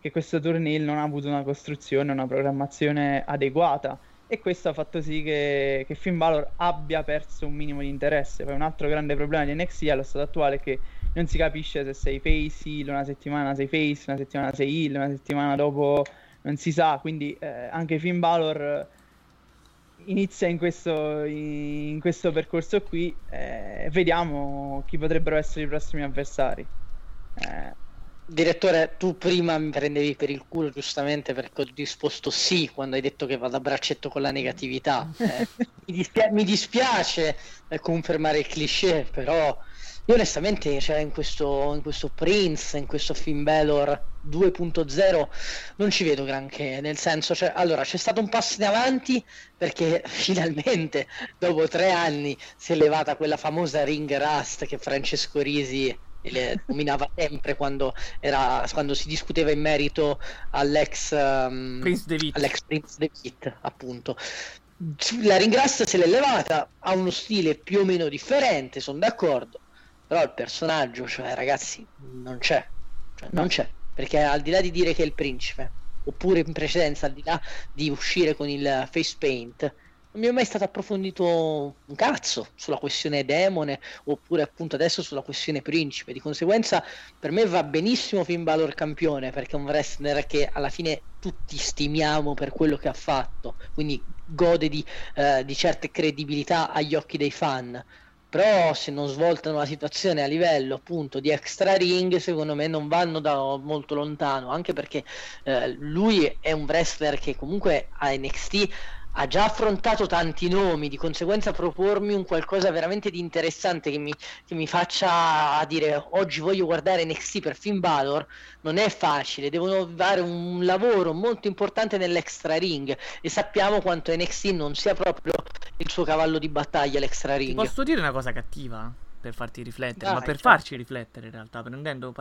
che questo turnil non ha avuto una costruzione, una programmazione adeguata, e questo ha fatto sì che Finn Balor abbia perso un minimo di interesse. Poi un altro grande problema di NXT allo stato attuale è che non si capisce se sei face heel, una settimana sei face, una settimana sei heel, una settimana dopo non si sa, quindi anche Finn Balor inizia in questo percorso qui. Vediamo chi potrebbero essere i prossimi avversari. Direttore, tu prima mi prendevi per il culo giustamente perché ho risposto sì quando hai detto che vado a braccetto con la negatività. Mi dispiace confermare il cliché, però io onestamente, cioè, in questo Prince, in questo Finn Balor 2.0 non ci vedo granché, nel senso, cioè, allora c'è stato un passo in avanti perché finalmente dopo 3 anni si è levata quella famosa ring rust che Francesco Risi le nominava sempre quando si discuteva in merito all'ex Prince Devitt, appunto. La ring rust se l'è levata, ha uno stile più o meno differente, sono d'accordo. Però il personaggio, cioè ragazzi, non c'è, perché al di là di dire che è il principe, oppure in precedenza, al di là di uscire con il face paint, non mi è mai stato approfondito un cazzo sulla questione demone, oppure appunto adesso sulla questione principe. Di conseguenza per me va benissimo Finn Balor campione, perché è un wrestler che alla fine tutti stimiamo per quello che ha fatto, quindi gode di certe credibilità agli occhi dei fan. Però se non svoltano la situazione a livello appunto di extra ring, secondo me non vanno da molto lontano, anche perché lui è un wrestler che comunque a NXT ha già affrontato tanti nomi. Di conseguenza propormi un qualcosa veramente di interessante che mi faccia dire oggi voglio guardare NXT per Finn Balor non è facile, devono fare un lavoro molto importante nell'extra ring, e sappiamo quanto NXT non sia proprio il suo cavallo di battaglia l'extra ring. Ti posso dire una cosa cattiva per farti riflettere, ma per farci riflettere in realtà, prendendo a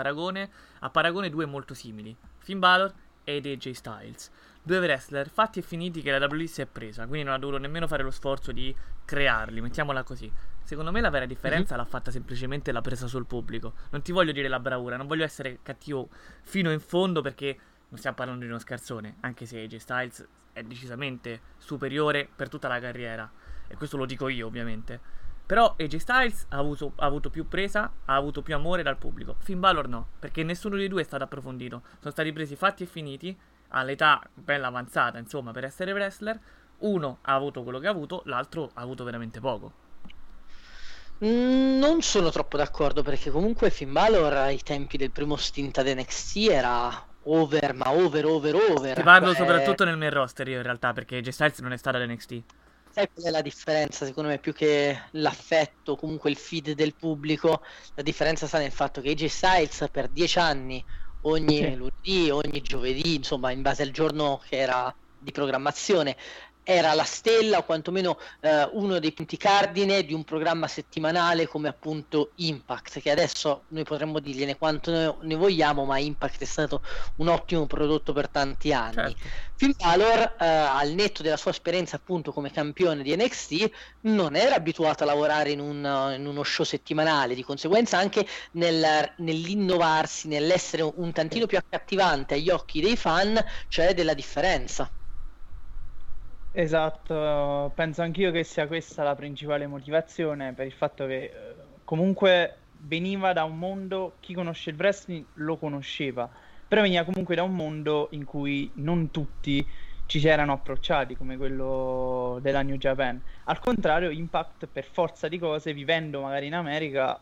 paragone due molto simili, Finn Balor ed AJ Styles. Due wrestler fatti e finiti che la WWE si è presa, quindi non ha dovuto nemmeno fare lo sforzo di crearli, mettiamola così. Secondo me la vera differenza l'ha fatta semplicemente la presa sul pubblico. Non ti voglio dire la bravura, non voglio essere cattivo fino in fondo, perché non stiamo parlando di uno scherzone, anche se AJ Styles è decisamente superiore per tutta la carriera, e questo lo dico io ovviamente. Però AJ Styles ha avuto più presa, ha avuto più amore dal pubblico. Finn Balor no, perché nessuno dei due è stato approfondito, sono stati presi fatti e finiti all'età bella avanzata, insomma, per essere wrestler. Uno ha avuto quello che ha avuto, l'altro ha avuto veramente poco. Non sono troppo d'accordo, perché comunque Finn Balor ai tempi del primo stint ad NXT era over, ma over. Ti parlo soprattutto nel main roster io in realtà, perché AJ Styles non è stato ad NXT. Sai qual è la differenza? Secondo me più che l'affetto, comunque il feed del pubblico, la differenza sta nel fatto che AJ Styles per 10 anni ogni lunedì, ogni giovedì, insomma, in base al giorno che era di programmazione, era la stella o quantomeno uno dei punti cardine di un programma settimanale come appunto Impact, che adesso noi potremmo dirgliene quanto ne vogliamo, ma Impact è stato un ottimo prodotto per tanti anni. Certo. Finn Balor, al netto della sua esperienza appunto come campione di NXT, non era abituato a lavorare in uno show settimanale, di conseguenza anche nell'innovarsi, nell'essere un tantino più accattivante agli occhi dei fan, c'è della differenza. Esatto, penso anch'io che sia questa la principale motivazione, per il fatto che comunque veniva da un mondo, chi conosce il wrestling lo conosceva, però veniva comunque da un mondo in cui non tutti ci si erano approcciati, come quello della New Japan. Al contrario, Impact per forza di cose, vivendo magari in America,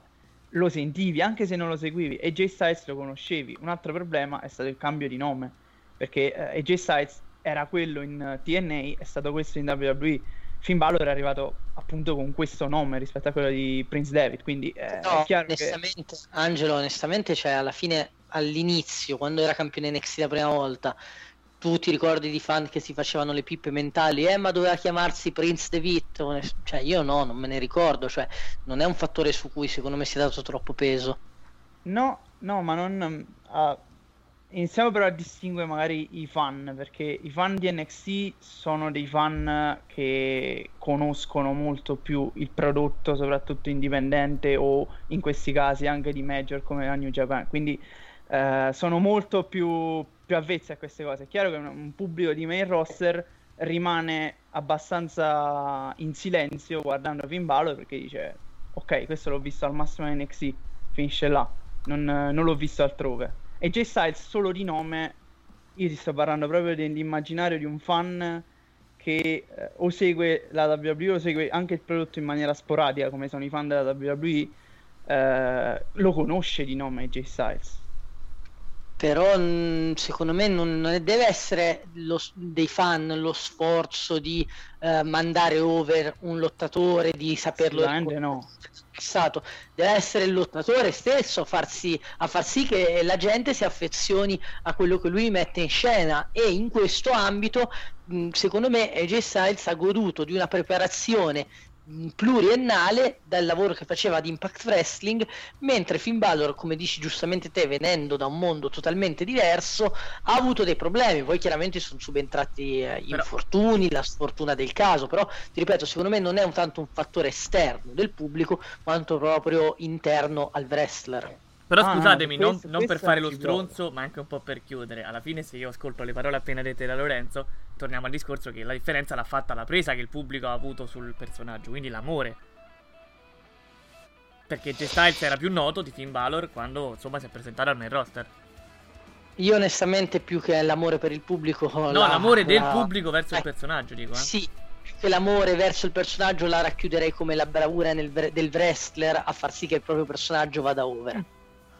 lo sentivi anche se non lo seguivi, e AJ Styles lo conoscevi. Un altro problema è stato il cambio di nome, perché AJ Styles era quello in TNA, è stato questo in WWE. Finn Balor era arrivato appunto con questo nome rispetto a quello di Prince David, quindi è chiaro onestamente, che... Angelo, onestamente, cioè alla fine, all'inizio, quando era campione NXT la prima volta, tu ti ricordi di fan che si facevano le pippe mentali, ma doveva chiamarsi Prince David, cioè io no, non me ne ricordo, cioè non è un fattore su cui secondo me si è dato troppo peso. No, ma non... Iniziamo però a distinguere magari i fan, perché i fan di NXT sono dei fan che conoscono molto più il prodotto, soprattutto indipendente o in questi casi anche di major come la New Japan, quindi sono molto più avvezzi a queste cose. È chiaro che un pubblico di main roster rimane abbastanza in silenzio guardando Finn Balor, perché dice ok, questo l'ho visto al massimo in NXT, finisce là, non l'ho visto altrove. E AJ Styles solo di nome, io ti sto parlando proprio dell'immaginario di un fan che o segue la WWE o segue anche il prodotto in maniera sporadica, come sono i fan della WWE, lo conosce di nome AJ Styles. Però secondo me non deve essere dei fan lo sforzo di mandare over un lottatore, di saperlo no. Passato. Deve essere il lottatore stesso a far sì che la gente si affezioni a quello che lui mette in scena, e in questo ambito secondo me AJ Styles ha goduto di una preparazione pluriennale dal lavoro che faceva ad Impact Wrestling, mentre Finn Balor, come dici giustamente te, venendo da un mondo totalmente diverso, ha avuto dei problemi. Poi chiaramente sono subentrati infortuni, la sfortuna del caso, però ti ripeto, secondo me non è tanto un fattore esterno del pubblico quanto proprio interno al wrestler. Però scusatemi, non per fare lo stronzo, ma anche un po' per chiudere. Alla fine, se io ascolto le parole appena dette da Lorenzo, torniamo al discorso che la differenza l'ha fatta la presa che il pubblico ha avuto sul personaggio, quindi l'amore. Perché J Styles era più noto di Finn Balor quando, insomma, si è presentato al main roster. Io onestamente, più che l'amore per il pubblico, l'amore del pubblico verso il personaggio, dico. Sì, che l'amore verso il personaggio la racchiuderei come la bravura del wrestler a far sì che il proprio personaggio vada over.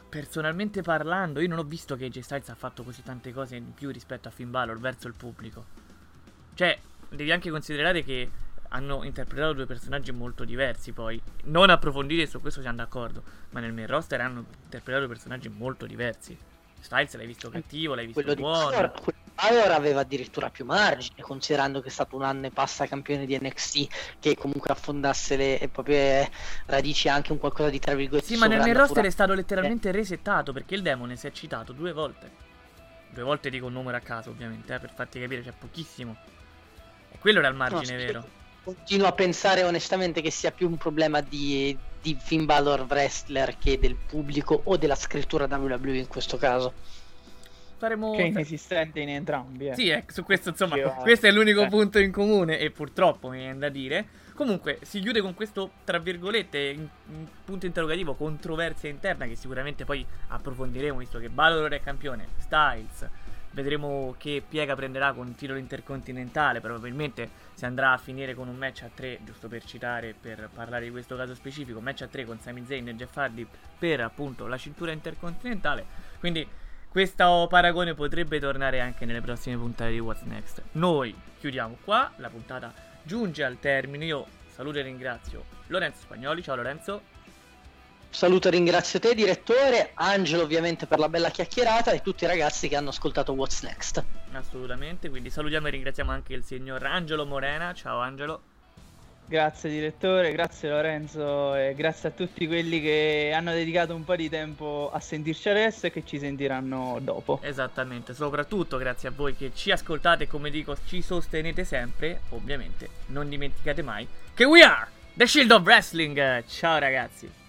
Personalmente parlando, io non ho visto che AJ Styles ha fatto così tante cose in più rispetto a Finn Balor verso il pubblico. Cioè, devi anche considerare che hanno interpretato due personaggi molto diversi, poi non approfondire su questo, siamo d'accordo, ma nel main roster hanno interpretato personaggi molto diversi. Styles l'hai visto cattivo, l'hai visto buono. Allora aveva addirittura più margine, considerando che è stato un anno e passa campione di NXT, che comunque affondasse le proprie radici anche un qualcosa di, tra virgolette, sì, ma nel roster è stato letteralmente resettato, perché il demone si è citato due volte, dico un numero a caso ovviamente, per farti capire, c'è pochissimo, e quello era il margine vero. Continuo a pensare onestamente che sia più un problema di Finn Balor wrestler che del pubblico o della scrittura WWE in questo caso. Faremo... Che è inesistente in entrambi. Sì, su questo insomma, questo è l'unico punto in comune e purtroppo mi viene da dire. Comunque si chiude con questo, tra virgolette, punto interrogativo, controversia interna che sicuramente poi approfondiremo, visto che Balor è campione, Styles... Vedremo che piega prenderà con il titolo intercontinentale, probabilmente si andrà a finire con un match a 3, giusto per citare, per parlare di questo caso specifico, match a 3 con Sami Zayn e Jeff Hardy per appunto la cintura intercontinentale, quindi questo paragone potrebbe tornare anche nelle prossime puntate di What's Next. Noi chiudiamo qua, la puntata giunge al termine, io saluto e ringrazio Lorenzo Spagnoli, ciao Lorenzo. Saluto e ringrazio te, direttore, Angelo ovviamente per la bella chiacchierata e tutti i ragazzi che hanno ascoltato What's Next. Assolutamente, quindi salutiamo e ringraziamo anche il signor Angelo Morena, ciao Angelo. Grazie direttore, grazie Lorenzo e grazie a tutti quelli che hanno dedicato un po' di tempo a sentirci adesso e che ci sentiranno dopo. Esattamente, soprattutto grazie a voi che ci ascoltate, come dico, ci sostenete sempre, ovviamente non dimenticate mai che we are The Shield of Wrestling, ciao ragazzi.